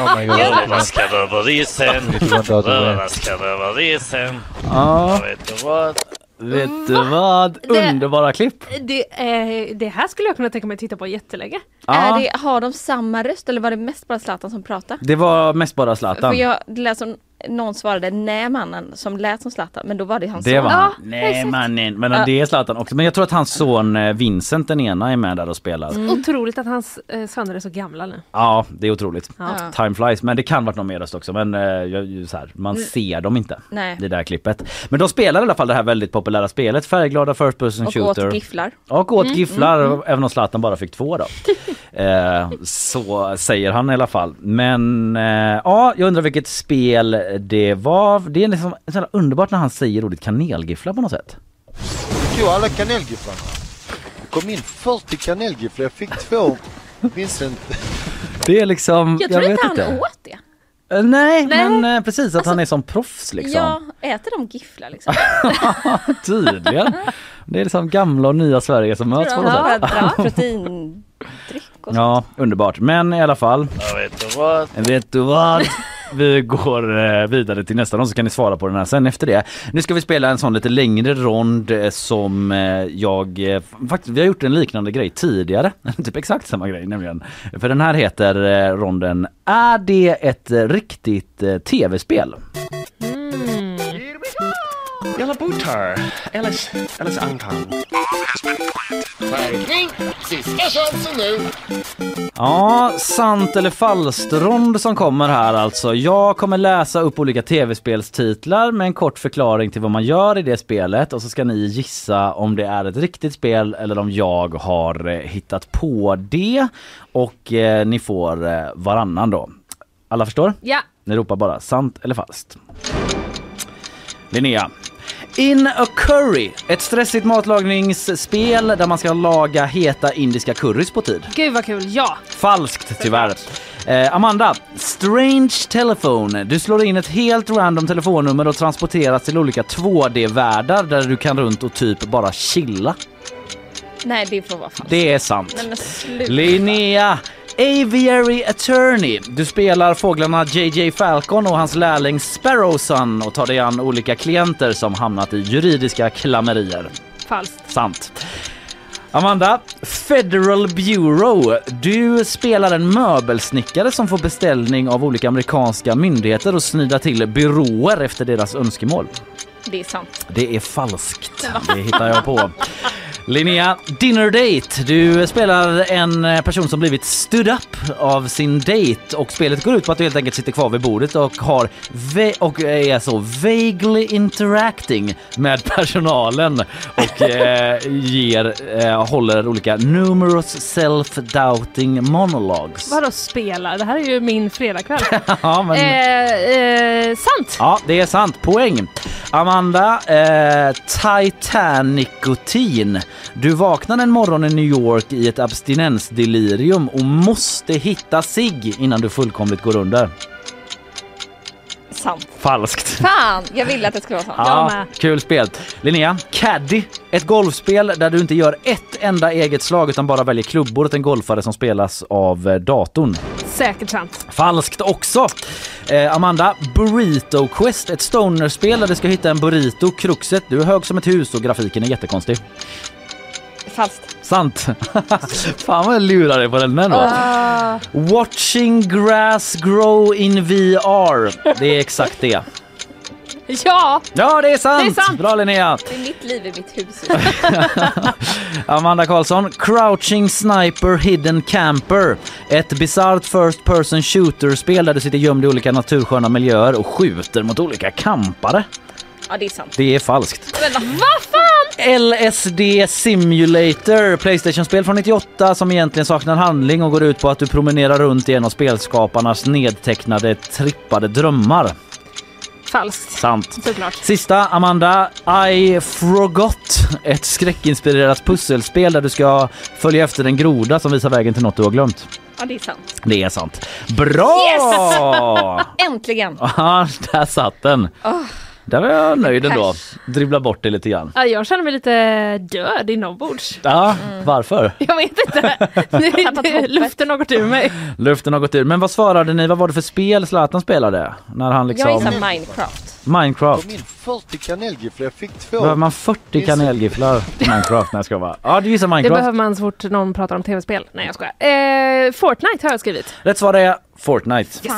Oh my god. Överraskad över risen. Överraskad över risen. Jag vet inte vad. Vet du vad? Underbara det, klipp. Det, eh, det här skulle jag kunna tänka mig att titta på jättelänge. Är det, har de samma röst eller var det mest bara Zlatan som pratade? Det var mest bara Zlatan. För jag lät som någon svarade nej-mannen som lät som Zlatan, men då var det hans det son. Var han. Ja, nej-mannen, men ja. Det är Zlatan också. Men jag tror att hans son Vincent, den ena, är med där och spelar. Mm. Otroligt att hans eh, söner är så gamla nu. Ja, det är otroligt. Ja. Time flies, men det kan vara någon mer röst också. Men eh, jag, så här, man ser dem inte nej. Det där klippet. Men de spelar i alla fall det här väldigt populära spelet. Färgglada first person och shooter. Och åt gifflar. Och åt mm. gifflar, mm. Och, även om Zlatan bara fick två då. eh, så säger han i alla fall. Men eh, ja, jag undrar vilket spel det var, det är liksom så underbart när han säger ordet kanelgifflar på något sätt. Jo, alla kanelgifflarna. Det kom in fyrtio kanelgifflar, jag fick två. Vincent. Det är liksom, jag, jag tror inte han inte. åt det. Nej, Nej, men precis att alltså, han är som proffs liksom. Ja, äter de gifflar liksom. Tydligen. Det är liksom gamla och nya Sverige som möts på något sätt. Ja, proteindryck och sånt. Ja, underbart. Men i alla fall. Jag vet du vad? Jag vet du vad? Vi går vidare till nästa rond så kan ni svara på den här sen efter det. Nu ska vi spela en sån lite längre rond som jag faktiskt, vi har gjort en liknande grej tidigare. Typ exakt samma grej nämligen. För den här heter ronden Är det ett riktigt tv-spel? Mm. Jalla Butar, Alice, Alice Ankan. Sista chansen nu. Ja, sant eller falskt rond som kommer här alltså. Jag kommer läsa upp olika tv-spelstitlar med en kort förklaring till vad man gör i det spelet. Och så ska ni gissa om det är ett riktigt spel eller om jag har hittat på det. Och eh, ni får eh, varannan då. Alla förstår? Ja. Ni ropar bara sant eller falskt. Linnea. In a curry, ett stressigt matlagningsspel där man ska laga heta indiska currys på tid. Gud vad kul, ja. Falskt tyvärr. Eh, Amanda, strange telephone. Du slår in ett helt random telefonnummer och transporteras till olika två D-världar där du kan runt och typ bara chilla. Nej, det får vara falskt. Det är sant. Nej, men sluta. Linnea, aviary attorney. Du spelar fåglarna J J Falcon och hans lärling Sparrowson och tar dig an olika klienter som hamnat i juridiska klammerier. Falskt. Sant. Amanda, Federal Bureau. Du spelar en möbelsnickare som får beställning av olika amerikanska myndigheter och snida till byråer efter deras önskemål. Det är sant. Det är falskt. Det hittar jag på. Linnea, dinner date. Du spelar en person som blivit stood up av sin date och spelet går ut på att du helt enkelt sitter kvar vid bordet och, har ve- och är så vaguely interacting med personalen och eh, ger, eh, håller olika numerous self-doubting monologues. Vadå spela? Det här är ju min fredagkväll. Ja, men... eh, eh, sant. Ja, det är sant. Poäng. Amanda, eh, Titanicotin. Du vaknar en morgon i New York i ett abstinensdelirium och måste hitta sig innan du fullkomligt går under. Sant. Falskt. Fan, jag ville att det skulle vara sant. Ja, kul spel. Linnea, Caddy. Ett golfspel där du inte gör ett enda eget slag utan bara väljer klubbor åt en golfare som spelas av datorn. Säkert sant. Falskt också. Eh, Amanda, Burrito Quest. Ett stoner-spel där du ska hitta en burrito. Kruxet, du är hög som ett hus och grafiken är jättekonstig. Falskt. Sant. Fan vad jag lurar dig på den men va? Uh. Watching grass grow in V R. Det är exakt det. Ja. Ja, det är sant. Det är sant. Bra Linnea. Det är mitt liv i mitt hus. Amanda Karlsson, Crouching Sniper Hidden Camper. Ett bizarrt first person shooter spel där du sitter gömd i olika natursköna miljöer och skjuter mot olika kampare. Ja, det är sant. Det är falskt. Men vad fan? L S D Simulator, PlayStation-spel från nittioåtta som egentligen saknar handling och går ut på att du promenerar runt i en av spelskaparnas nedtecknade trippade drömmar. Falskt. Sant. Såklart. Sista, Amanda, I Forgot. Ett skräckinspirerat pusselspel där du ska följa efter en groda som visar vägen till något du har glömt. Ja, det är sant. Det är sant. Bra! Yes! Äntligen. Ja, där satt den. Oh. Där var jag nöjd ändå. Dribbla bort det lite grann. Ja, jag känner mig lite död inombords. Ja, mm. Varför? Jag vet inte. Nu, luften har gått ur mig. Luften har gått ur. Men vad svarade ni? Vad var det för spel Zlatan spelade? När han liksom... Jag gissade Minecraft. Minecraft. Jag minns fyrtio kanelgiflar. Fick två. Behöver man fyrtio kanelgiflar Minecraft när jag ska vara? Ja, du gissar Minecraft. Det behöver man så fort någon pratar om tv-spel. Nej, jag ska. Eh, Fortnite har jag skrivit. Rätt svar är... Fortnite. Yes. Men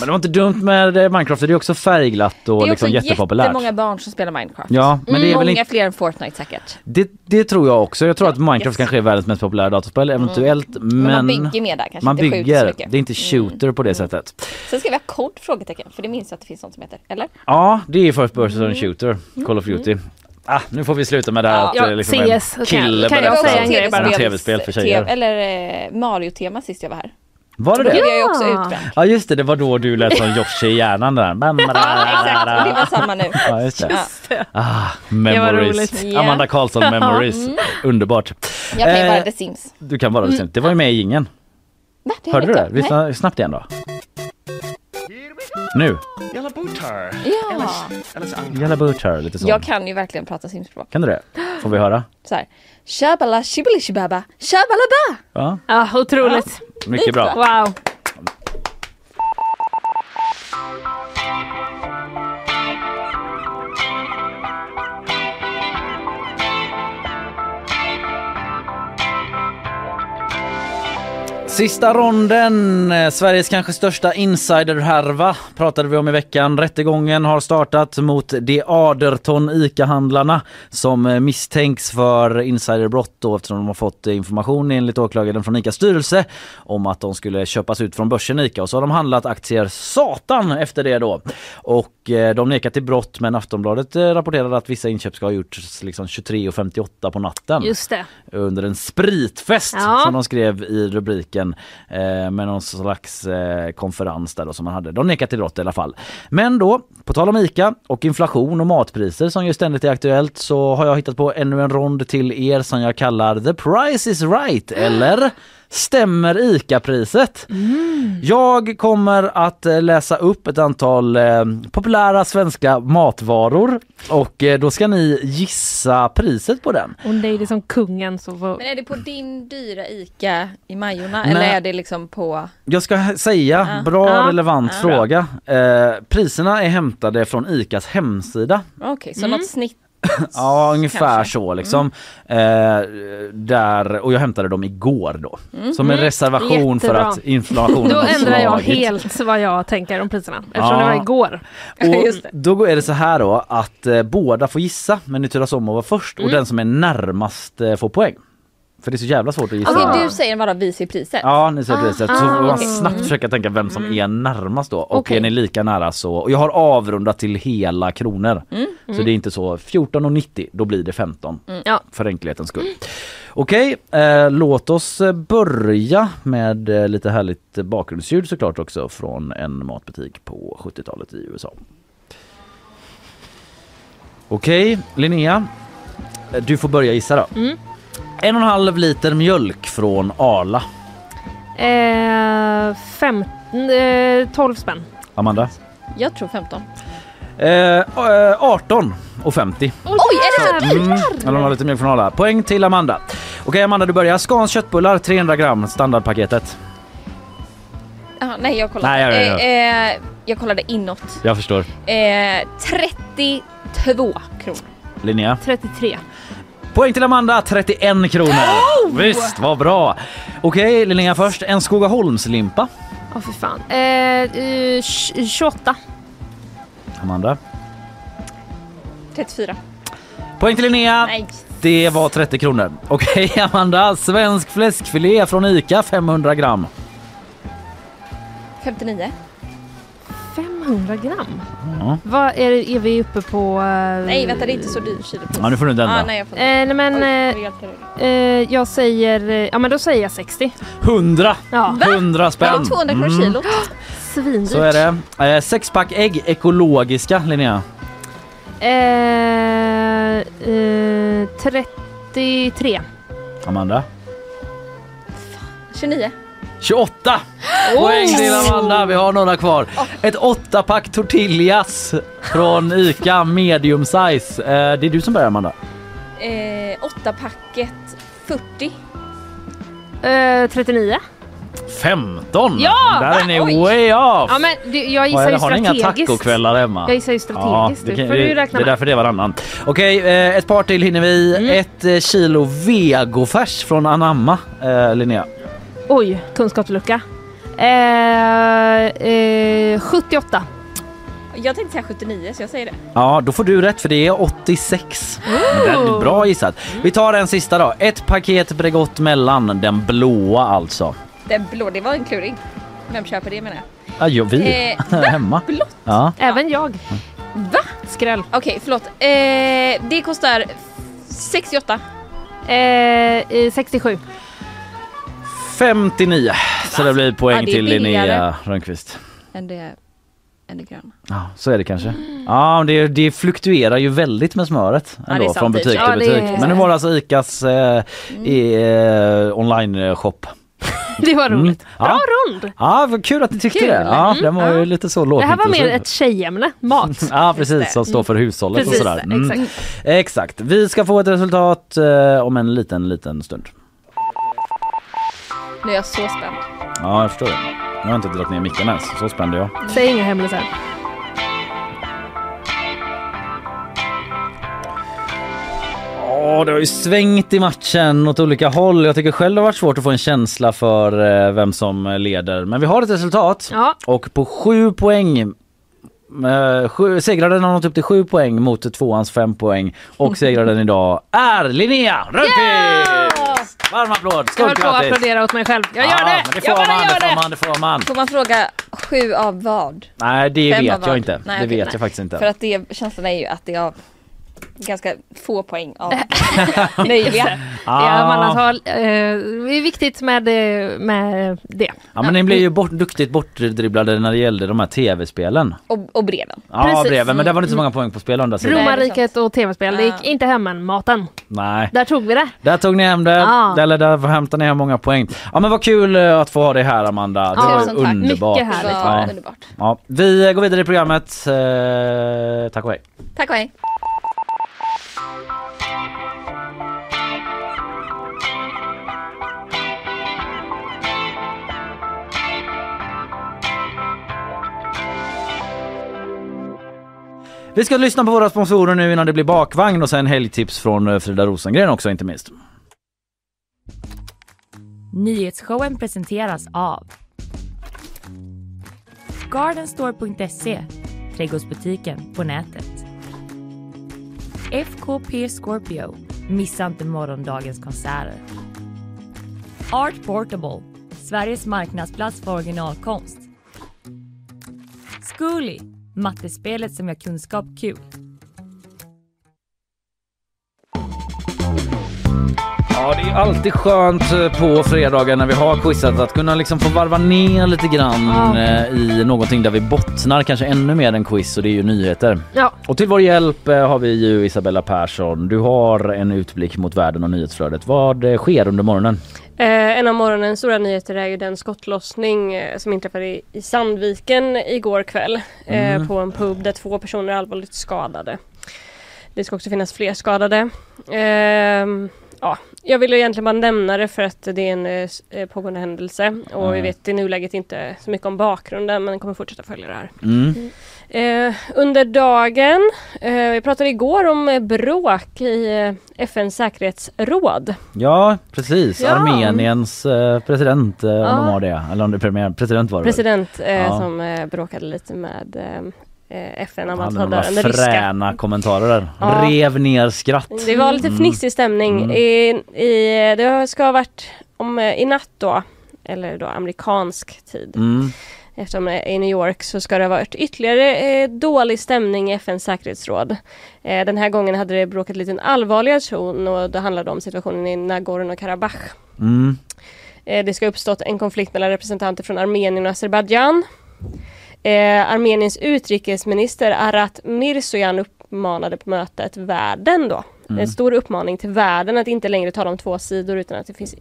det var inte dumt med Minecraft, det är också färgglatt och liksom jättepopulärt. Det är också jättemånga barn som spelar Minecraft. Ja, men mm, det är väl många in... fler än Fortnite säkert. Det, det tror jag också. Jag tror ja, att Minecraft yes. kanske är världens mest populära datorspel eventuellt, mm. men, men man bygger med där kanske. Man inte bygger, det är inte shooter mm. på det mm. sättet. Sen ska vi ha kort frågetecken, för det minns jag att det finns något som heter, eller? Ja, det är first person mm. shooter, Call of Duty. Mm. Ah, nu får vi sluta med det här ja. Att liksom C S, en kille kan jag säga en grej bara tv-spel för tjejer. Eller Mario-tema sist jag var här. Var det det? Ja. Jag också utbränd. Ja just det, det var då du lät som Joshi i hjärnan där. Ja, exakt, det var samma nu. Ja, just det. Just det. Ah, memories. Det Amanda Karlsson, memories. Mm. Underbart. Jag kan ju vara eh, The Sims. Du kan vara mm. The Sims. Det var ju med i ingen. Nej, hörde du det? Vi snar, snabbt igen då. Nu. Jalla butter. Ja. Jalla butter, lite så. Jag kan ju verkligen prata Sims-språk. Kan du det? Får vi höra? Så här. Shabala shibili shibaba. Shabala ba. Ja. Ja, ah, otroligt. Ja. Mycket bra. Wow. Sista ronden, Sveriges kanske största insiderhärva, pratade vi om i veckan. Rättegången har startat mot de Aderton I C A-handlarna som misstänks för insiderbrott då, eftersom de har fått information enligt åklagaren från I C As styrelse om att de skulle köpas ut från börsen I C A. Och så har de handlat aktier satan efter det då. Och de nekar till brott, men Aftonbladet rapporterade att vissa inköp ska ha gjorts liksom tjugotre och femtioåtta på natten. Just det. Under en spritfest ja. Som de skrev i rubriken. Sandviken eh, med någon slags eh, konferens där då, som man hade. De nekade till brott i alla fall. Men då, på tal om ICA och inflation och matpriser som ju ständigt är aktuellt, så har jag hittat på ännu en rond till er som jag kallar The Price is Right, eller Stämmer ICA-priset? Mm. Jag kommer att läsa upp ett antal eh, populära svenska matvaror och eh, då ska ni gissa priset på den. Och det är liksom kungen så var... Men är det på din dyra ICA i Majorna? Nej. Eller är det liksom på... Jag ska säga, ja. bra ja. relevant ja. fråga. Eh, priserna är hämtade från ICAs hemsida. Okej, okay, så mm. något snitt. Ja, ungefär kanske. Så liksom. Mm. Eh, där, och jag hämtade dem igår då. Mm. Som en reservation Jättebra. för att inflationen då ändrar jag helt vad jag tänker om priserna. Eftersom ja. det var igår. Och Just det. Då är det så här då att eh, båda får gissa, men ni turas om att vara först. Mm. Och den som är närmast eh, får poäng. För det är så jävla svårt att gissa. Alltså, du säger bara vi ser priset. Ja, ni ser ah, priset. Så ah, man okay. snabbt försöker tänka vem som mm. är närmast då. Och okay. är ni lika nära så... Och jag har avrundat till hela kronor. Mm. Så mm. det är inte så fjorton och nittio. Då blir det femton. Mm. Ja. För enkelhetens skull. Mm. Okej, okay, eh, låt oss börja med eh, lite härligt bakgrundsljud såklart också. Från en matbutik på sjuttiotalet i U S A. Okej, okay, Linnea. Du får börja gissa då. Mm. En och en halv liter mjölk från Arla. Eh, fem, eh, tolv spänn. Amanda? Jag tror femton. Eh, arton och femtio. Oj, är det så dyrt? Mm, eller lite mjölk från Arla. Poäng till Amanda. Okej, Amanda, du börjar. Skans köttbullar, trehundra gram, standardpaketet. Ah, nej, jag kollade. Nej, jag, jag, jag. Eh, jag kollade inåt. Jag förstår. Eh, trettiotvå kronor. Linnea? trettiotre. Poäng till Amanda, trettioen kronor. Oh! Visst, vad bra. Okej, Linnea först. En Skogaholmslimpa. Åh, oh, för fan. Eh, tjugoåtta. Amanda. trettiofyra. Poäng till Linnea. Nej. Det var trettio kronor. Okej, Amanda. Svensk fläskfilé från ICA, femhundra gram. femtionio. femhundra gram? Ja. Vad är, det, är vi uppe på? Uh... Nej, vänta, det är inte så dyr kilopris. Ja, nu får du inte ändra. Ah, nej, jag, får... eh, nej, men, Oj, eh, eh, jag säger, ja men då säger jag sextio. hundra! Ja. hundra spänn. Ja, tvåhundra kronor mm. kilot. Svindyrt. Så är det. Eh, sexpack ägg, ekologiska, Linnea. Eh, eh, trettiotre. Amanda. tjugonio. tjugoåtta! Poäng till Amanda, vi har några kvar. Ett åtta pack tortillas från ICA, medium size. Det är du som börjar, Amanda. Eh, åtta packet fyrtio. Eh, trettionio. femton! Ja! Där är ni Oj. way off! Ja, men du, jag gissar ju strategiskt. Har ni inga tacokvällar hemma? Jag gissar ju strategiskt. Ja, det, kan, det, det är därför det var annan. Okej, eh, ett par till hinner vi. Mm. Ett eh, kilo vegofärs från Anamma, eh, Linnea. Oj, kunskapslucka. Eh, eh, sjuttioåtta. Jag tänkte säga sjuttionio, så jag säger det. Ja, då får du rätt för det är åttiosex. Oh! Den är bra gissat. Vi tar den sista då. Ett paket Bregott mellan, den blåa alltså. Den blå, det var en kluring. Vem köper det menar jag? Ja, jag vi. Eh, Hemma. Blått? Ja. Även jag. Va? Skräll. Okej, okay, förlåt. Eh, det kostar sextioåtta. Eh, sextiosju. femtionio. Så det blir poäng ja, det till Linnea Rönnqvist. Än det, än det gröna. Ja, så är det kanske. Ja, det, det fluktuerar ju väldigt med smöret ändå, ja, från butik till butik. Ja, är... Men nu var det alltså ICAs eh, mm. eh, online-shop. Det var roligt. Mm. Ja. Bra rund. Ja, kul att ni tyckte kul. det. Ja, mm. den var ju lite så lågt. Det här var mer ett tjejämne, mat. Ja, precis, som står för hushållet precis, och sådär. Mm. Exakt. Exakt. Vi ska få ett resultat eh, om en liten, liten stund. Nu är jag så spänd. Ja, jag förstår det. Jag har inte dragit ner micken ens. Så spänd är jag. Säg inga hemligheter. Ja, det har ju svängt i matchen åt olika håll. Jag tycker själv det har varit svårt att få en känsla för vem som leder. Men vi har ett resultat. Ja. Och på sju poäng... Sju, segrade den har nått upp till sju poäng mot tvåans fem poäng. Och segrade den idag är Linnea Rönnqvist! Yeah! Varm applåd! Skål, jag höll på applådera åt mig själv. Jag gör ja, det! Det jag bara man, gör det! Får man, det får man. Får man fråga sju av vad? Nej, det Fem vet jag vad? inte. Nej, det okay, vet nej. jag faktiskt inte. För att det, känslan är ju att det är av ganska få poäng av möjliga. Ah. Ja, man alltså, eh, det är viktigt med, med det. Ja, men ni blev ju bort, duktigt bortdribblade när det gällde de här tv-spelen. Och, och breven. Ja, breven, men det var inte så många poäng på spel. Romarriket och tv-spel, ja. Det gick inte hem än maten. Nej. Där tog vi det. Där tog ni hem det, ja. Eller där hämtade ni hem många poäng. Ja, men vad kul att få ha dig här, Amanda. Det ja, var underbart. Mycket härligt. Ja. Ja. Underbart. Ja. Vi går vidare i programmet. Eh, tack och hej. Tack och hej. Vi ska lyssna på våra sponsorer nu innan det blir bakvagn och sen helgtips från Frida Rosengren också, inte minst. Nyhetsshowen presenteras av Gardenstore punkt se, trädgårdsbutiken på nätet. F K P Scorpio, missa inte morgondagens konserter. Art Portable, Sveriges marknadsplats för originalkonst. Schooly, mattespelet som gör kunskap kul. Ja, det är alltid skönt på fredagar när vi har quizat att kunna liksom få varva ner lite grann ja. I någonting där vi bottnar kanske ännu mer än quiz, och det är ju nyheter. Ja. Och till vår hjälp har vi ju Isabella Persson. Du har en utblick mot världen och nyhetsflödet. Vad sker under morgonen? Eh, en av morgonens stora nyheter är ju den skottlossning eh, som inträffade i, i Sandviken igår kväll eh, mm. på en pub där två personer är allvarligt skadade. Det ska också finnas fler skadade. Eh, ja, jag ville egentligen bara nämna det för att det är en eh, pågående händelse och mm. vi vet i nuläget inte så mycket om bakgrunden, men kommer fortsätta följa det här. Mm. Eh, under dagen, eh, vi pratade igår om bråk i F N:s säkerhetsråd. Ja, precis. Ja. Armeniens eh, president, eh, ja. Om de har det. Eller om det premiär, president var det. President eh, ja. som eh, bråkade lite med eh, F N. Han hade några fräna ryska kommentarer där. Ja. Rev ner skratt. Det var lite fnissig stämning. Mm. I, i, det ska ha varit om, i natt då, eller då amerikansk tid. Mm. Eftersom i New York så ska det ha varit ytterligare eh, dålig stämning i F N:s säkerhetsråd. Eh, den här gången hade det bråkat lite en allvarligare ton, och det handlade om situationen i Nagorno och Karabach. Mm. Eh, det ska uppstått en konflikt mellan representanter från Armenien och Azerbajdzjan. Eh, Armeniens utrikesminister Arat Mirzoyan uppmanade på mötet världen då. Mm. En stor uppmaning till världen att inte längre tala om två sidor utan att det finns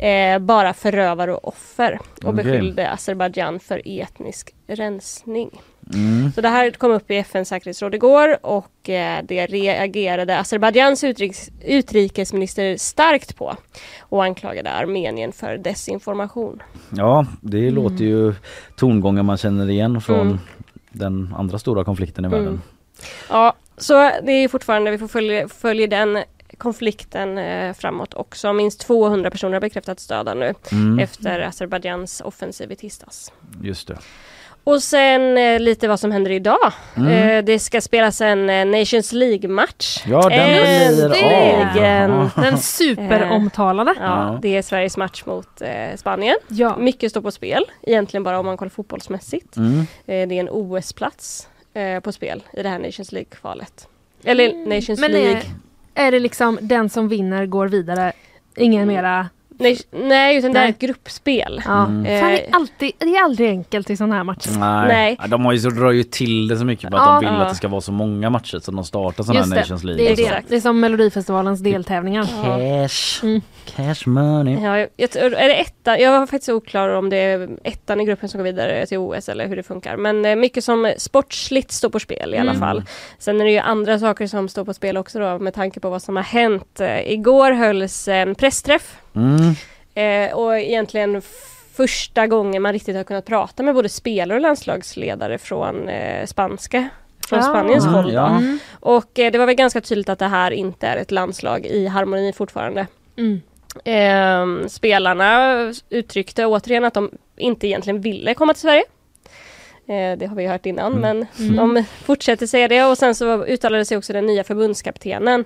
Eh, bara förövare och offer, och okay. beskyllde Azerbajdzjan för etnisk rensning. Mm. Så det här kom upp i F N:s säkerhetsråd igår, och eh, det reagerade Azerbajdzjans utrikes- utrikesminister starkt på och anklagade Armenien för desinformation. Ja, det mm. låter ju tongångar man känner igen från mm. den andra stora konflikten i världen. Mm. Ja, så det är fortfarande, vi får följa, följa den konflikten eh, framåt också. Minst tvåhundra personer har bekräftats döda nu mm. efter Azerbajdzjans offensiv i tisdags. Just det. Och sen eh, lite vad som händer idag. Mm. Eh, det ska spelas en eh, Nations League-match. Ja, den eh, blir av. Den superomtalade. Eh, ja, det är Sveriges match mot eh, Spanien. Ja. Mycket står på spel. Egentligen bara om man kollar fotbollsmässigt. Mm. Eh, det är en O S-plats eh, på spel i det här Nations League-kvalet. Eller mm. Nations Men, League... Är det liksom den som vinner går vidare? Ingen mera... Nej, nej utan nej. Det är ett gruppspel. Ja. Mm. Eh. Fan, det, är alltid, det är aldrig enkelt i sådana här matcher. Nej. nej. Ja, de har ju så, drar ju till det så mycket för att ja. de vill ja. att det ska vara så många matcher så de startar sådana här Nations League. Det är, det. Det är som Melodifestivalens deltävningar. Cash. Mm. Cash money. Ja, jag, är det etta? Jag var faktiskt oklar om det är ettan i gruppen som går vidare till O S eller hur det funkar. Men mycket som sportsligt står på spel i mm. alla fall. Sen är det ju andra saker som står på spel också då, med tanke på vad som har hänt. Igår hölls en pressträff. Mm. Eh, och egentligen f- första gången man riktigt har kunnat prata med både spelare och landslagsledare från eh, spanska från ah, Spaniens håll. Ja. Mm. Och eh, det var väl ganska tydligt att det här inte är ett landslag i harmoni fortfarande. Mm. Eh, spelarna uttryckte återigen att de inte egentligen ville komma till Sverige. Eh, det har vi hört innan, mm. men mm. de fortsätter säga det. Och sen så uttalade sig också den nya förbundskaptenen.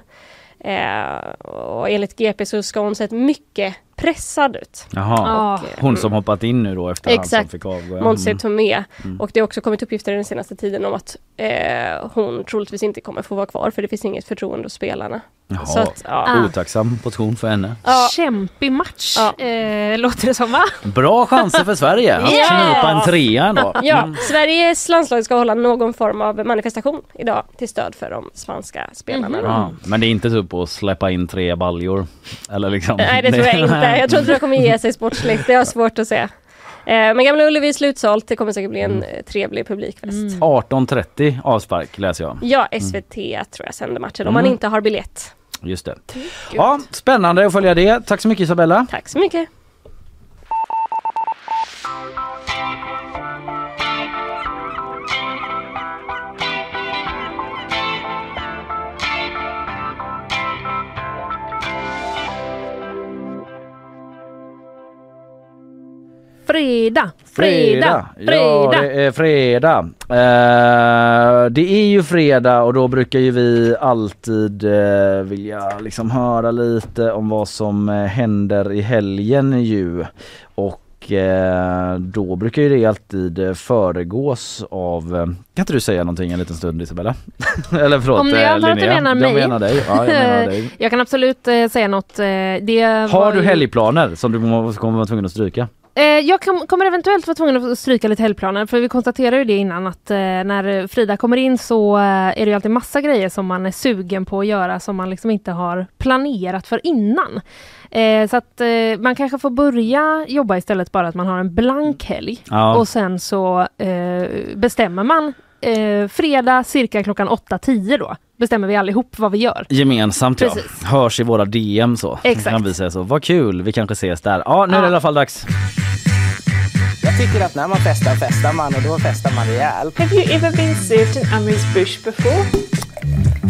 Eh, och enligt G P så ska hon sett mycket pressad ut. Jaha, och, hon som hoppat in nu då efter exakt, han som fick avgå. Ja. Montse Tomé. Mm. Och det har också kommit uppgifter den senaste tiden om att eh, hon troligtvis inte kommer få vara kvar för det finns inget förtroende hos spelarna. Jaha, så att, ja. Otacksam position för henne. Ja. Kämpig match, ja. eh, låter det som va? Bra chanser för Sverige. Han yeah! en trea då. Ja, mm. Sveriges landslag ska hålla någon form av manifestation idag till stöd för de spanska spelarna. Mm. Ja, men det är inte typ att släppa in tre baljor. Eller liksom. Nej, det tror jag inte. Jag tror inte de kommer ge sig sportsligt. Det är svårt att se. Men Gamla Ullevi är slutsålt. Det kommer säkert bli en mm. trevlig publikfest. Mm. arton trettio avspark läser jag. Ja, S V T mm. tror jag sänder matchen om mm. man inte har biljett. Just det. Mm, ja, spännande att följa det. Tack så mycket Isabella. Tack så mycket. Fredag, fredag, fredag. Ja, det är fredag. Eh, det är ju fredag och då brukar ju vi alltid eh, vilja liksom höra lite om vad som händer i helgen ju. Och eh, då brukar ju det alltid föregås av... Kan inte du säga någonting en liten stund, Isabella? Eller förlåt, om jag Linnea. Att du menar mig. Jag menar dig. Ja, jag menar dig. Jag kan absolut eh, säga något. Eh, det Har du ju... helgplaner som du kommer vara tvungen att stryka? Jag kommer eventuellt vara tvungen att stryka lite helgplaner för vi konstaterar ju det innan att när Frida kommer in så är det ju alltid massa grejer som man är sugen på att göra som man liksom inte har planerat för innan. Så att man kanske får börja jobba istället bara att man har en blank helg ja. Och sen så bestämmer man fredag cirka klockan åtta tio då. Bestämmer vi allihop vad vi gör. Gemensamt, precis. Ja. Hörs i våra D M så. Exakt. Kan vi säga så, vad kul, vi kanske ses där. Ja, nu är det ja. I alla fall dags. Jag tycker att när man festar, festar man och då festar man rejält. Have you ever been served an amuse bush before?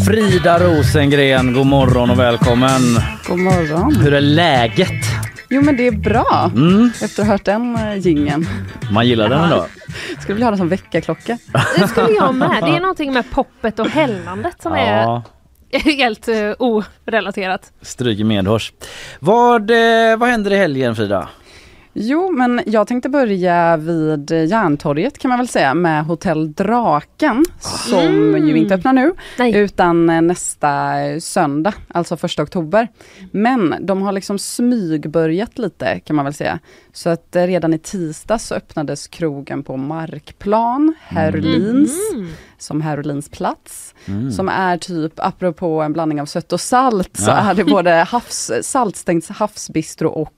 Frida Rosengren, god morgon och välkommen. God morgon. Hur är läget? Jo, men det är bra. Mm. Efter att ha hört den gingen. Man gillar den då. Skulle vilja ha den som väckarklocka. Det skulle jag med. Det är någonting med poppet och hällandet som ja. Är helt uh, orelaterat. Stryk medhårs. Vad, eh, vad händer i helgen, Frida? Jo, men jag tänkte börja vid Järntorget kan man väl säga med Hotell Draken som mm. ju inte öppnar nu. Nej. Utan nästa söndag, alltså första oktober. Men de har liksom smygbörjat lite kan man väl säga. Så att redan i tisdags så öppnades krogen på Markplan, Herulins, mm. som Herulins plats. Mm. Som är typ, apropå en blandning av sött och salt, ja. Så är det både havs, saltstängt havsbistro och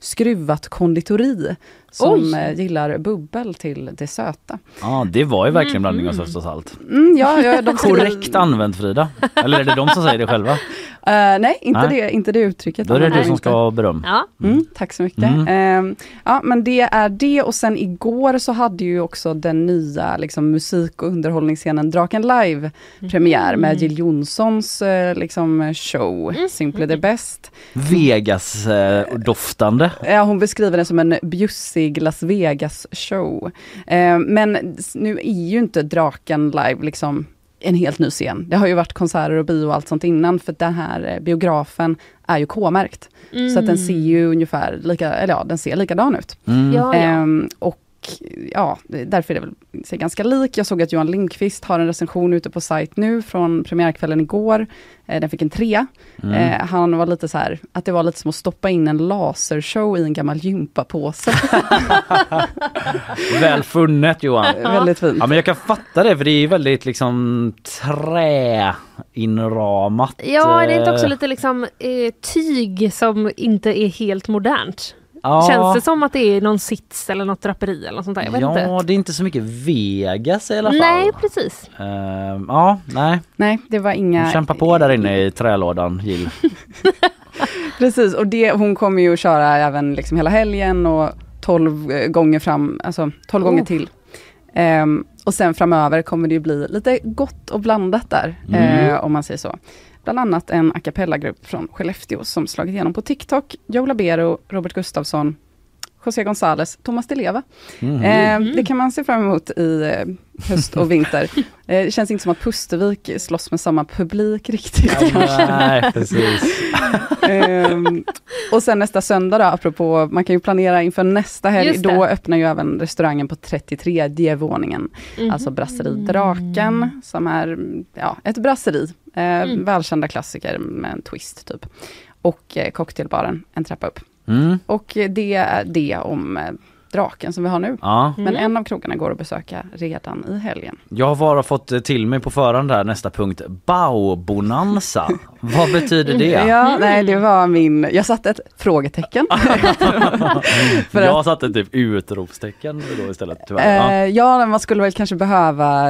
skruvat konditori som Oj. Gillar bubbel till det söta. Ja, ah, det var ju verkligen blandning av sött och salt. Mm, ja, ja, de korrekt skulle... använt, Frida. Eller är det de som säger det själva? Uh, nej, inte, nej. Det, inte det uttrycket. Då är det du som inte. Ska ha beröm. Ja. Mm, tack så mycket. Mm. Uh, ja, men det är det. Och sen igår så hade ju också den nya liksom, musik- och underhållningsscenen Draken Live premiär med Jill Johnsons uh, liksom, show mm. Simply the Best. Vegas uh, doftande. Ja, hon beskriver den som en bjussig Las Vegas show. Eh, men nu är ju inte Draken Live liksom en helt ny scen. Det har ju varit konserter och bio och allt sånt innan för den här biografen är ju K-märkt. Mm. Så att den ser ju ungefär lika, eller ja, den ser likadan ut. Mm. Ja, ja. Eh, och ja, därför är det väl sig ganska lik. Jag såg att Johan Lindqvist har en recension ute på sajt nu från premiärkvällen igår. Eh, den fick en trea. Mm. Eh, han var lite så här, att det var lite som att stoppa in en lasershow i en gammal gympapåse. Väl funnet, Johan. Väldigt fint. Ja, men jag kan fatta det, för det är väldigt liksom trä inramat. Ja, det är inte också lite liksom eh, tyg som inte är helt modernt. Ja. Känns det som att det är någon sits eller något draperi eller något sånt där? Jag vet ja, inte. Det är inte så mycket Vegas i alla fall. Nej, precis. Uh, ja, nej. Nej, det var inga... Kämpa på där inne i trälådan, Jill. Precis, och det, hon kommer ju att köra även liksom hela helgen och tolv gånger fram, alltså tolv oh. gånger till. Um, och sen framöver kommer det ju bli lite gott och blandat där, mm. uh, om man säger så. Bland annat en a cappella-grupp från Skellefteå som slagit igenom på TikTok. Joe Labero, Robert Gustafsson, José González, Thomas Di Leva. Mm. Eh, det kan man se fram emot i höst och vinter. Eh, det känns inte som att Pustervik slåss med samma publik riktigt. Ja, nej, precis. eh, och sen nästa söndag då, apropå, man kan ju planera inför nästa helg. Då öppnar ju även restaurangen på trettiotredje våningen. Mm. Alltså Brasseri Draken, som är ja, ett brasseri. Eh, mm. Välkända klassiker med en twist typ. Och eh, cocktailbaren, en trappa upp. Mm. Och det är det om Draken som vi har nu. Ja. Men en av krogarna går att besöka redan i helgen. Jag har bara fått till mig på förhand där nästa punkt. Baobonanza. Vad betyder det? Ja, nej, det var min... Jag satte ett frågetecken. För jag att... satte typ utropstecken då istället, tyvärr. Eh, ja, man skulle väl kanske behöva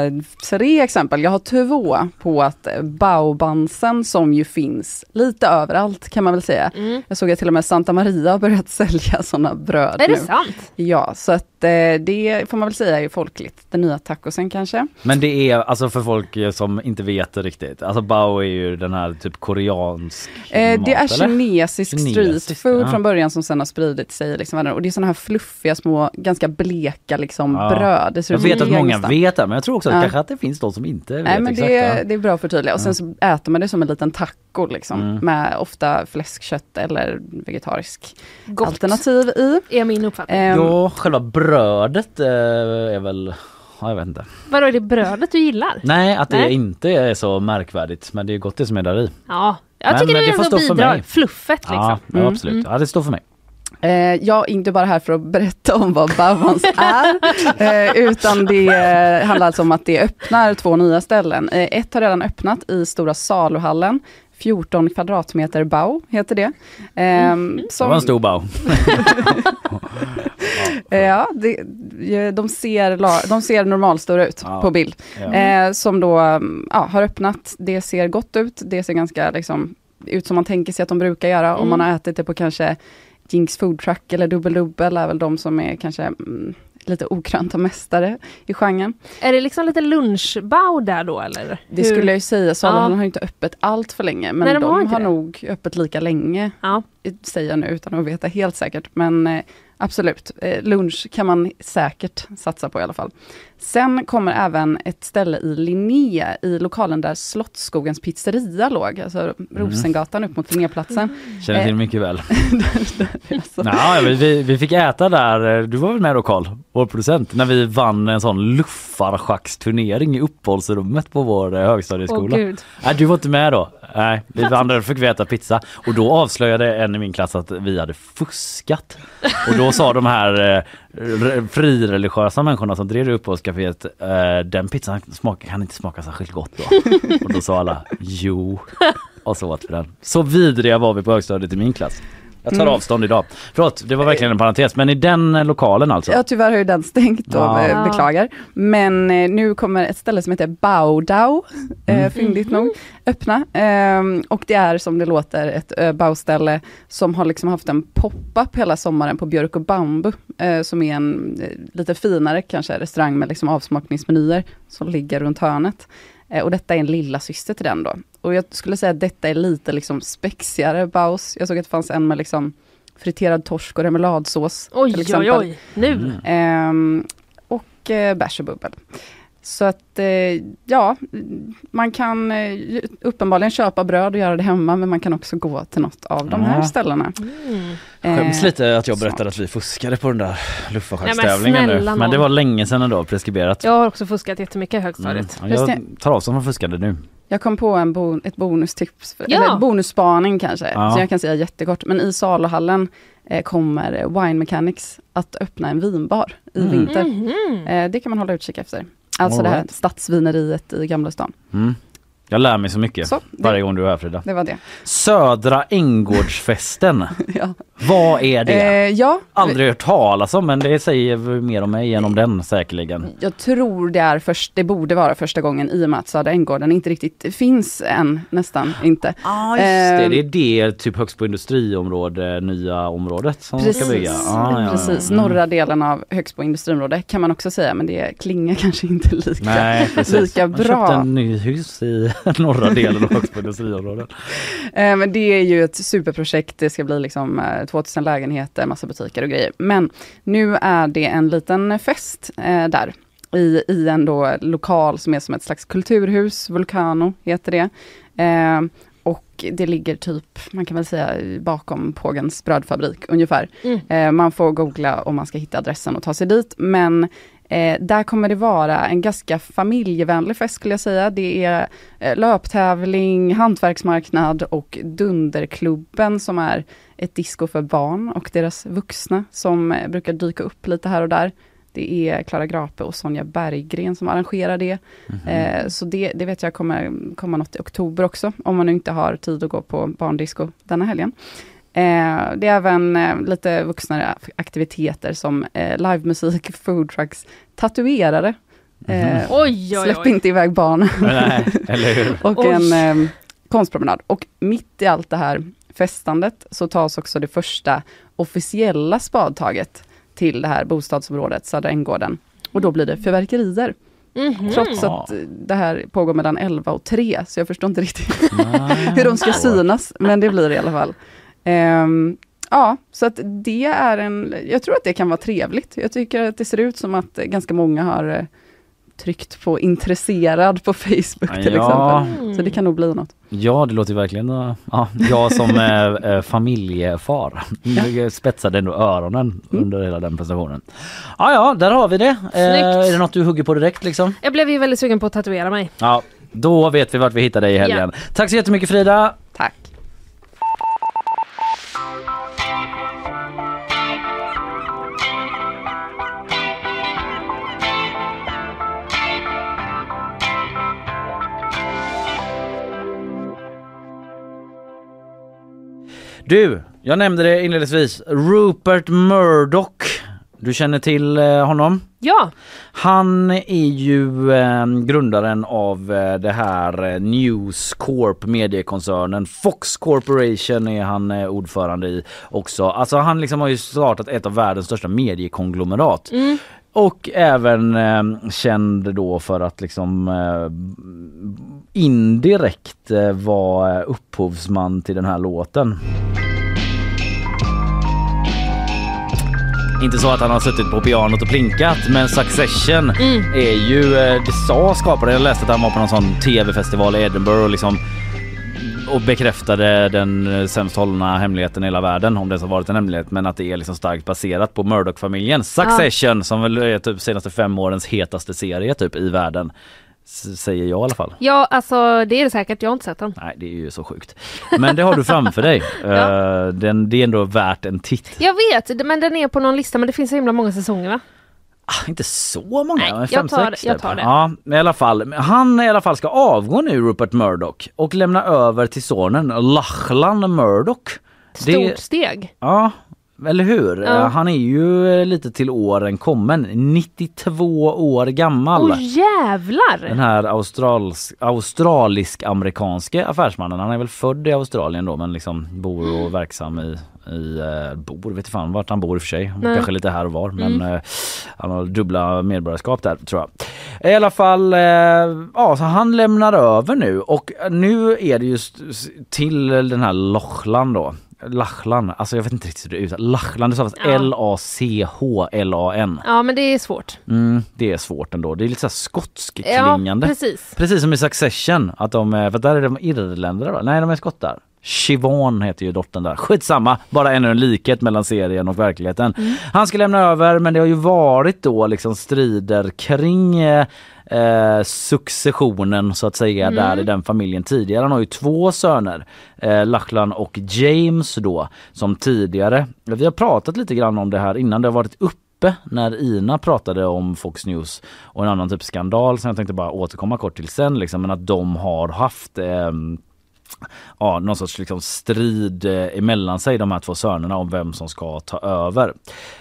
tre exempel. Jag har två på att baobansen, som ju finns lite överallt kan man väl säga. Mm. Jag såg att till och med Santa Maria har börjat sälja sådana bröd nu. Är det sant? Ja, så att eh, det får man väl säga är folkligt. Den nya tacosen kanske. Men det är alltså för folk som inte vet riktigt. Alltså bao är ju den här typ koreansk eh, mat, det är eller? kinesisk street food ja. Från början som sen har spridit sig. Liksom, och det är sådana här fluffiga, små, ganska bleka liksom, ja. bröd. Det jag vet att många nästan. vet det, men jag tror också ja. kanske att det finns de som inte vet. Nej, men exakt. Det, ja. det är bra för tydliga. Och sen så äter man det som en liten taco liksom, mm. med ofta fläskkött eller vegetarisk Gott. alternativ i. Är min uppfattning. Eh, Ja, själva brödet är väl... Ja, jag vet inte. Vadå, är det brödet du gillar? Nej, att det Nej. inte är så märkvärdigt. Men det är gott det som är där i. Ja, jag men tycker det, det är ändå bidrar. Fluffet liksom. Ja, ja mm. absolut. Mm. Ja, det står för mig. Eh, jag är inte bara här för att berätta om vad Bauhans är. Eh, utan det handlar alltså om att det öppnar två nya ställen. Eh, ett har redan öppnat i Stora Saluhallen. fjorton kvadratmeter bau heter det. Eh, mm. som... Det var en stor bau. Ja, det, de ser, de ser normalstora ut ja. på bild. Ja. Eh, som då ja, har öppnat. Det ser gott ut. Det ser ganska liksom, ut som man tänker sig att de brukar göra. Mm. Om man har ätit det på kanske Jinx Food Truck eller Dubbel Dubbel är väl de som är kanske... Mm, lite okrönta mästare i genren. Är det liksom lite lunchbau där då, eller? Det Hur? skulle jag ju säga. Saluhallen ja. har ju inte öppet allt för länge, men Nej, de, de har, har nog öppet lika länge, ja. säger jag nu, utan att veta helt säkert. Men eh, absolut, eh, lunch kan man säkert satsa på i alla fall. Sen kommer även ett ställe i Linnea, i lokalen där Slottsskogens pizzeria låg. Alltså mm. Rosengatan upp mot Linnéplatsen. Mm. Känner till eh, mycket väl. Naja, vi, vi fick äta där, du var väl med då Carl, vår producent, när vi vann en sån luffarschacksturnering i uppehållsrummet på vår högstadieskola. Åh gud. Nej, du var inte med då. Nej, vi vann där och fick vi äta pizza. Och då avslöjade en i min klass att vi hade fuskat. Och då sa de här... Eh, frireligiösa människorna som drev upp oss kaféet, eh, den pizzan smakar, kan inte smaka särskilt gott då. Och då sa alla, jo. Och så åt vi den. Så vidriga var vi på högstadiet i min klass. Jag tar mm. avstånd idag. Förlåt, det var verkligen en parentes. Men i den lokalen alltså? Ja, tyvärr har ju den stängt och ja. beklagar. Men eh, nu kommer ett ställe som heter Baudau, eh, fyndigt mm. nog, öppna. Eh, och det är som det låter ett eh, bauställe som har liksom haft en pop-up hela sommaren på Björk och Bambu. Eh, som är en eh, lite finare kanske restaurang med liksom avsmakningsmenyer som ligger runt hörnet. Och detta är en lilla syster till den då. Och jag skulle säga att detta är lite liksom spexigare baus. Jag såg att det fanns en med liksom friterad torsk och remouladsås. Oj, oj, oj. Nu! Ehm, och eh, bärs och bubbel. Så att, eh, ja, man kan eh, uppenbarligen köpa bröd och göra det hemma, men man kan också gå till något av de här ställena. Mm. Jag skäms lite att jag berättade att vi fuskade på den där luffarschackstävlingen nu. Men det var länge sedan ändå, preskriberat. Jag har också fuskat jättemycket i högstadiet. Mm. Jag tar av som man fuskade nu. Jag kom på en bo- ett bonustips, för, ja. eller bonusspaning kanske, ja. så jag kan säga jättekort. Men i Saluhallen eh, kommer Wine Mechanics att öppna en vinbar i mm. vinter. Mm-hmm. Eh, det kan man hålla utkik efter. Alltså right. det här stadsvineriet i Gamla stan. Mm. Jag lär mig så mycket så, det, varje gång du är här, Frida. Det var det. Södra Ängårdsfesten. ja. Vad är det? Eh, ja. Aldrig hört talas om, men det säger mer om mig genom den säkerligen. Jag tror det är först, det borde vara första gången i och med att Södra Ängården inte riktigt finns än, nästan inte. Ah, just eh, det. Det är det typ högst på industriområde, nya området som precis, ska bygga. Ah, ja, precis, ja, ja. norra delen av högst på industriområde kan man också säga, men det klingar kanske inte lika, Nej, lika bra. Man köpte en ny hus i norra delen av också industriområden. Eh, men det är ju ett superprojekt. Det ska bli liksom eh, tvåtusen lägenheter, massa butiker och grejer. Men nu är det en liten fest eh, där. I, i en då lokal som är som ett slags kulturhus. Vulcano heter det. Eh, och det ligger typ, man kan väl säga, bakom Pågens brödfabrik ungefär. Mm. Eh, man får googla om man ska hitta adressen och ta sig dit. Men eh, där kommer det vara en ganska familjevänlig fest, skulle jag säga. Det är eh, löptävling, hantverksmarknad och Dunderklubben som är ett disco för barn och deras vuxna som eh, brukar dyka upp lite här och där. Det är Klara Grape och Sonja Berggren som arrangerar det. Mm-hmm. Eh, så det, det vet jag kommer komma något i oktober också. Om man inte har tid att gå på barndisco denna helgen. Eh, det är även eh, lite vuxnare aktiviteter som eh, livemusik, foodtrucks, tatuerare. Mm-hmm. eh, oj, oj, släpp oj. inte iväg barn. Nej, eller hur? Och oj. en eh, konstpromenad. Och mitt i allt det här festandet så tas också det första officiella spadtaget till det här bostadsområdet, Södra Ängården. Och då blir det förverkerier. Mm-hmm. Trots att det här pågår mellan elva och tre, så jag förstår inte riktigt hur de ska synas, men det blir det i alla fall. Um, ja, så att det är en... Jag tror att det kan vara trevligt. Jag tycker att det ser ut som att ganska många har tryckt på intresserad på Facebook till ja. exempel. Så det kan nog bli något. Ja, det låter verkligen... Uh, ja, jag som uh, familjefar ja. spetsade ändå öronen mm. under hela den presentationen. Ja, ja, där har vi det. Uh, är det något du hugger på direkt liksom? Jag blev ju väldigt sugen på att tatuera mig. Ja, då vet vi vart vi hittar dig i helgen. Ja. Tack så jättemycket, Frida. Tack. Du, jag nämnde det inledningsvis. Rupert Murdoch. Du känner till eh, honom? Ja. Han är ju eh, grundaren av eh, det här eh, News Corp, mediekoncernen. Fox Corporation är han eh, ordförande i också. Alltså han liksom har ju startat ett av världens största mediekonglomerat. Mm. Och även eh, känd då för att liksom eh, indirekt eh, vara upphovsman till den här låten. Inte så att han har suttit på pianot och plinkat, men Succession mm. är ju, det sa skaparen, jag läste att han var på någon sån tv-festival i Edinburgh och, liksom, och bekräftade den sämst hållna hemligheten i hela världen, om det har varit en hemlighet, men att det är liksom starkt baserat på Murdoch-familjen. Succession, ja. som väl är typ senaste fem årens hetaste serie typ i världen. Säger jag i alla fall. Ja, alltså det är det säkert. Jag har inte sett den. Nej, det är ju så sjukt. Men det har du framför dig. ja. den, det är ändå värt en titt. Jag vet, men den är på någon lista. Men det finns så himla många säsonger, va? Ah, inte så många. Nej, fem, jag tar, sex, jag tar det. Ja, i alla fall. Han i alla fall ska avgå nu, Rupert Murdoch. Och lämna över till sonen Lachlan Murdoch. Stort det, steg. Ja, eller hur? Ja. Han är ju lite till åren kommen. nittiotvå år gammal. Åh jävlar! Den här australisk, australisk-amerikanske affärsmannen. Han är väl född i Australien då, men liksom bor och verksam i... i eh, bor, vet fan vart han bor i för sig. Nej. Kanske lite här och var, men mm. eh, han har dubbla medborgarskap där, tror jag. I alla fall, eh, ja, så han lämnar över nu. Och nu är det just till den här Lachlan då. Lachlan, alltså jag vet inte riktigt hur det är. Lachlan, det stavas ja. L A C H L A N. Ja, men det är svårt. Mm, det är svårt ändå. Det är lite så här skotsk-klingande. Ja, precis. Precis som i Succession. Att de, för där är de irländare, va? Nej, de är skottar. Siobhan heter ju dottern där. Skitsamma, bara ännu en likhet mellan serien och verkligheten. Mm. Han ska lämna över, men det har ju varit då liksom strider kring eh, successionen så att säga mm. där i den familjen tidigare. Han har ju två söner, eh, Lachlan och James då, som tidigare. Vi har pratat lite grann om det här innan, det har varit upp när Ina pratade om Fox News och en annan typ skandal som jag tänkte bara återkomma kort till sen liksom, men att de har haft eh, ja, någon sorts liksom strid eh, emellan sig, de här två sönerna, om vem som ska ta över.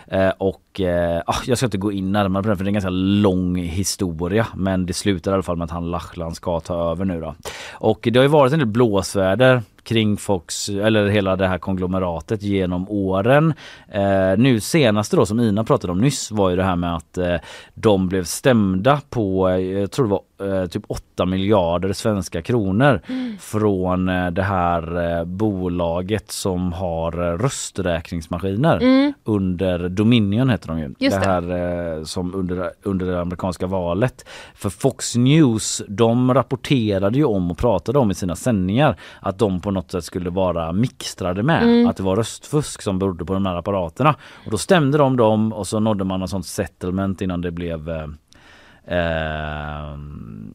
Eh, och Och eh, jag ska inte gå in närmare på den, för det är en ganska lång historia, men det slutar i alla fall med att han Lachlan ska ta över nu då. Och det har ju varit en del blåsväder kring Fox, eller hela det här konglomeratet genom åren. Eh, nu senaste då, som Ina pratade om nyss, var ju det här med att eh, de blev stämda på, jag tror det var eh, typ åtta miljarder svenska kronor mm. från eh, det här eh, bolaget som har eh, rösträkningsmaskiner mm. under Dominion heter de ju. Just det här det. Eh, som under, under det amerikanska valet. För Fox News, de rapporterade ju om och pratade om i sina sändningar att de på något sätt skulle vara mixtrade med mm. att det var röstfusk som berodde på de här apparaterna. Och då stämde de dem och så nådde man en sån settlement innan det blev eh,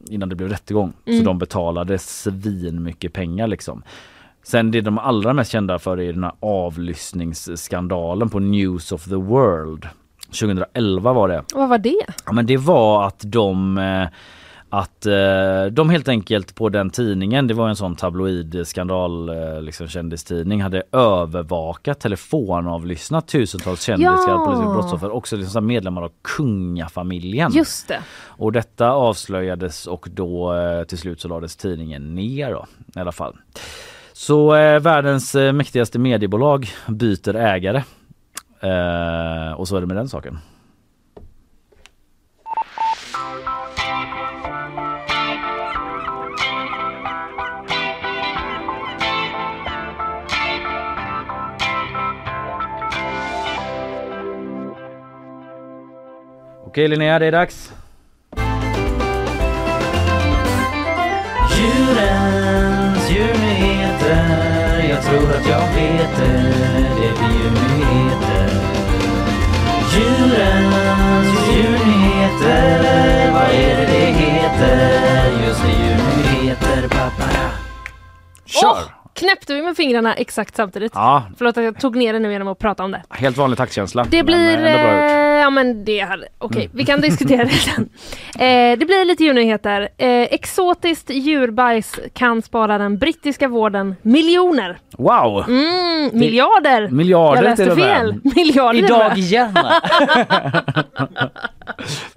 innan det blev rättegång. Mm. Så de betalade svin mycket pengar liksom. Sen det de allra mest kända för är den här avlyssningsskandalen på News of the World. tjugoelva var det. Vad var det? Ja, men det var att de eh, att eh, de helt enkelt på den tidningen, det var en sån tabloid skandal eh, liksom kändistidning, hade övervakat telefonavlyssnat tusentals kändisar, ja. Politiska brottsoffer, också liksom medlemmar av kungafamiljen. Just det. Och detta avslöjades och då eh, till slut så lades tidningen ner då, i alla fall. Så eh, världens eh, mäktigaste mediebolag byter ägare. Eh, och så är det med den saken. Okej Linnea, det är dags. Djurens djurnyheter. Jag tror att jag vet det. Det blir djurnyheter. Djurens djurnyheter. Vad är det det heter? Just det, djurnyheter, pappa. Kör! Oh! Knäppte vi med fingrarna exakt samtidigt. Ja. Förlåt att jag tog ner det nu genom att prata om det. Helt vanlig taktkänsla. Det blir... Men bra gjort. Ja, men det här... Okej, okay, mm. vi kan diskutera det sen. Eh, det blir lite djurnyheter. Eh, exotiskt djurbajs kan spara den brittiska vården miljoner. Wow! Mm, miljarder! Mil- miljarder jag läste fel. Miljarder idag igen.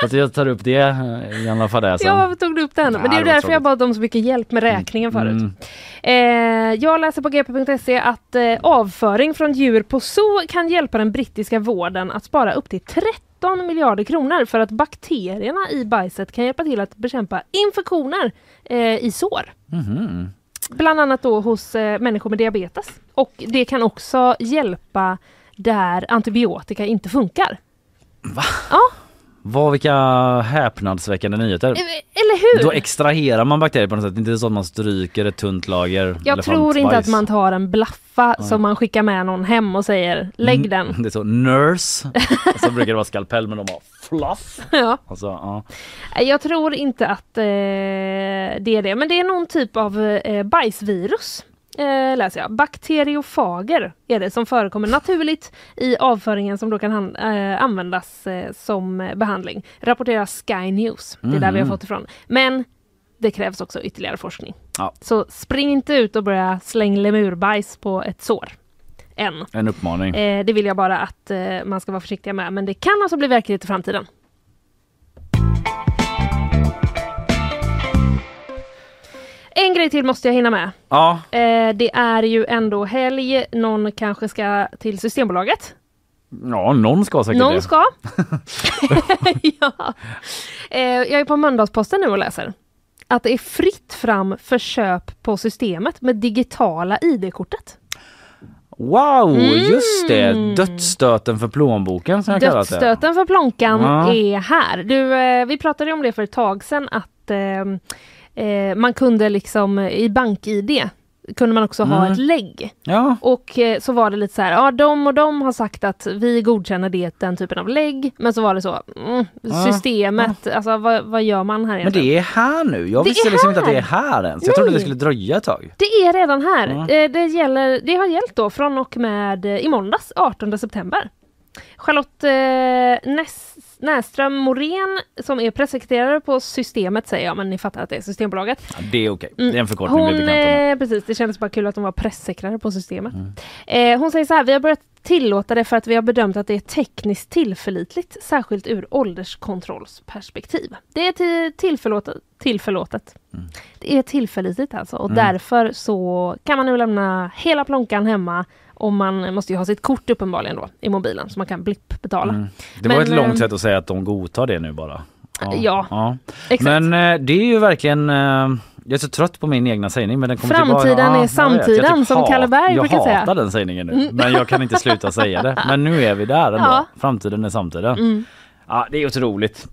Fast jag tar upp det i alla fall där sen. Ja, varför tog du upp den? Men det är ju därför jag bad om så mycket hjälp med räkningen förut. Mm. Eh, jag läser på g p punkt se att eh, avföring från djur på zoo kan hjälpa den brittiska vården att spara upp till tretton miljarder kronor för att bakterierna i bajset kan hjälpa till att bekämpa infektioner eh, i sår. Mm-hmm. Bland annat då hos eh, människor med diabetes. Och det kan också hjälpa där antibiotika inte funkar. Va? Ja. Vad, vilka häpnadsväckande nyheter. Eller hur? Då extraherar man bakterier på något sätt. Inte så att man stryker ett tunt lager. Jag tror inte att man tar en blaffa mm. som man skickar med någon hem och säger lägg den. Mm, det är så, nurse. Och så brukar det vara skalpell, men de har fluff. Ja. Och så, ja. Jag tror inte att eh, det är det. Men det är någon typ av eh, bajsvirus. Eh, läser jag. Bakteriofager är det som förekommer naturligt i avföringen som då kan han, eh, användas eh, som behandling. Rapporterar Sky News. Det är mm-hmm. där vi har fått ifrån. Men det krävs också ytterligare forskning. Ja. Så spring inte ut och börja släng lemurbajs på ett sår. Än. En uppmaning. Eh, det vill jag bara att eh, man ska vara försiktig med. Men det kan alltså bli verkligt i framtiden. En grej till måste jag hinna med. Ja. Eh, det är ju ändå helg. Någon kanske ska till Systembolaget. Ja, någon ska säkert någon det. ska. ja. eh, jag är på Mölndalsposten nu och läser att det är fritt fram för köp på systemet med digitala I D-kortet. Wow, mm. just det. Dödsstöten för plånboken. Som jag kallar det. Dödsstöten för plånkan ja. är här. Du, eh, vi pratade om det för ett tag sedan att... Eh, Eh, man kunde liksom i bank-I D kunde man också mm. ha ett lägg ja. och eh, så var det lite så här, ja de och de har sagt att vi godkänner det, den typen av lägg, men så var det så mm, ja. systemet, ja. alltså vad, vad gör man här egentligen? Men det är här nu, jag det visste liksom inte att det är här än, så jag trodde det skulle dröja ett tag. Det är redan här, mm. eh, det, gäller, det har gällt då från och med eh, i måndags, artonde september. Charlotte eh, Ness Näström Morén, som är pressekreterare på Systemet, säger jag, men ni fattar att det är Systembolaget. Ja, det är okej. Okay. Det är en förkortning. Hon, eh, precis, det kändes bara kul att hon var pressekreterare på Systemet. Mm. Eh, hon säger så här: vi har börjat tillåta det för att vi har bedömt att det är tekniskt tillförlitligt, särskilt ur ålderskontrollsperspektiv. Det är till, tillförlåtet. tillförlåtet. Mm. Det är tillförlitligt alltså, och mm. därför så kan man nu lämna hela plånkan hemma. Och man måste ju ha sitt kort uppenbarligen då i mobilen så man kan blipp betala. Mm. Det var men, ett långt sätt att säga att de godtar det nu bara. Ja, ja, ja. Exakt. Men eh, det är ju verkligen... Eh, jag är så trött på min egna sägning, men den kommer framtiden tillbara, är ja, samtiden typ, som Kalle Berg brukar säga. Jag hatar den sägningen nu, men jag kan inte sluta säga det. Men nu är vi där ändå. Ja. Framtiden är samtiden. Mm. Ja, det är otroligt.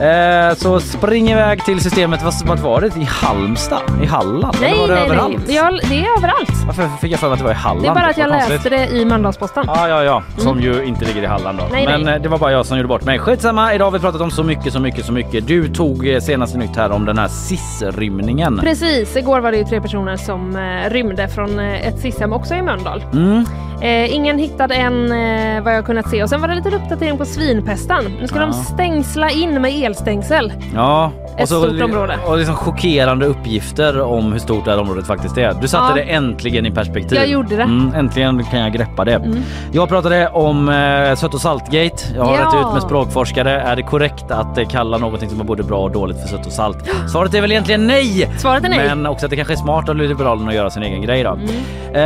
Eh, så spring iväg till Systemet. Vad var det? I Halmstad? I Halland? Nej, eller var det nej, överallt? Nej. Jag, det är överallt. Varför fick jag för mig att det var i Halland? Det är bara att jag läste det i Mölndalsposten. Ja, ja, ja. Som mm. ju inte ligger i Halland då. Nej, Men nej. det var bara jag som gjorde bort mig. Skitsamma, idag har vi pratat om så mycket, så mycket, så mycket. Du tog senaste nytt här om den här Sis-rymningen. Precis, igår var det ju tre personer som rymde från ett Sis-hem också i Mölndal. Mm. Eh, ingen hittade än eh, vad jag kunnat se. Och sen var det lite uppdatering på svinpesten. Nu ska ja. de stängsla in med elstängsel. Ja. Ett och så, stort område. Och liksom chockerande uppgifter om hur stort det här området faktiskt är. Du satte ja. det äntligen i perspektiv. Jag gjorde det. Mm, äntligen kan jag greppa det. Mm. Jag pratade om eh, sött- och saltgate. Jag har ja. rätt ut med språkforskare. Är det korrekt att eh, kalla någonting som är både bra och dåligt för sött och salt? Svaret är väl egentligen nej. Svaret är nej. Men också att det kanske är smart av Liberalerna att göra sin egen grej då. Mm.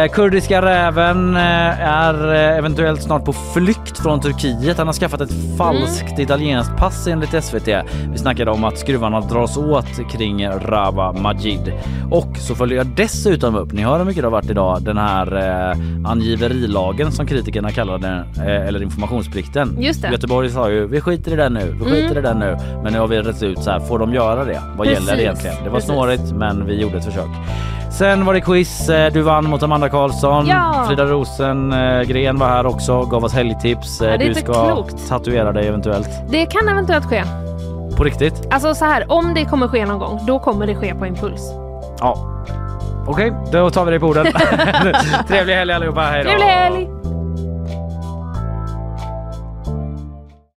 Eh, kurdiska räven... Eh, är eventuellt snart på flykt från Turkiet. Han har skaffat ett falskt mm. italienskt pass enligt S V T. Vi snackade om att skruvarna dras åt kring Rawa Majid. Och så följer jag dessutom upp, ni hör hur mycket det har varit idag, den här eh, angiverilagen som kritikerna kallar den, eh, eller informationsplikten. Just det. Göteborg sa ju, vi skiter i den nu, vi skiter mm. i den nu. Men nu har vi rätt ut så här, får de göra det? Vad Precis. gäller det egentligen? Det var Precis. snårigt, men vi gjorde ett försök. Sen var det quiz, du vann mot Amanda Karlsson. Ja. Frida Rosengren var här också, gav oss helgtips. Ja, du ska klokt. tatuera dig eventuellt. Det kan eventuellt ske. På riktigt? Alltså så här, om det kommer ske någon gång, då kommer det ske på impuls. Ja, okej, okay, då tar vi dig på orden. Trevlig helg allihopa, hej då. Trevlig helg!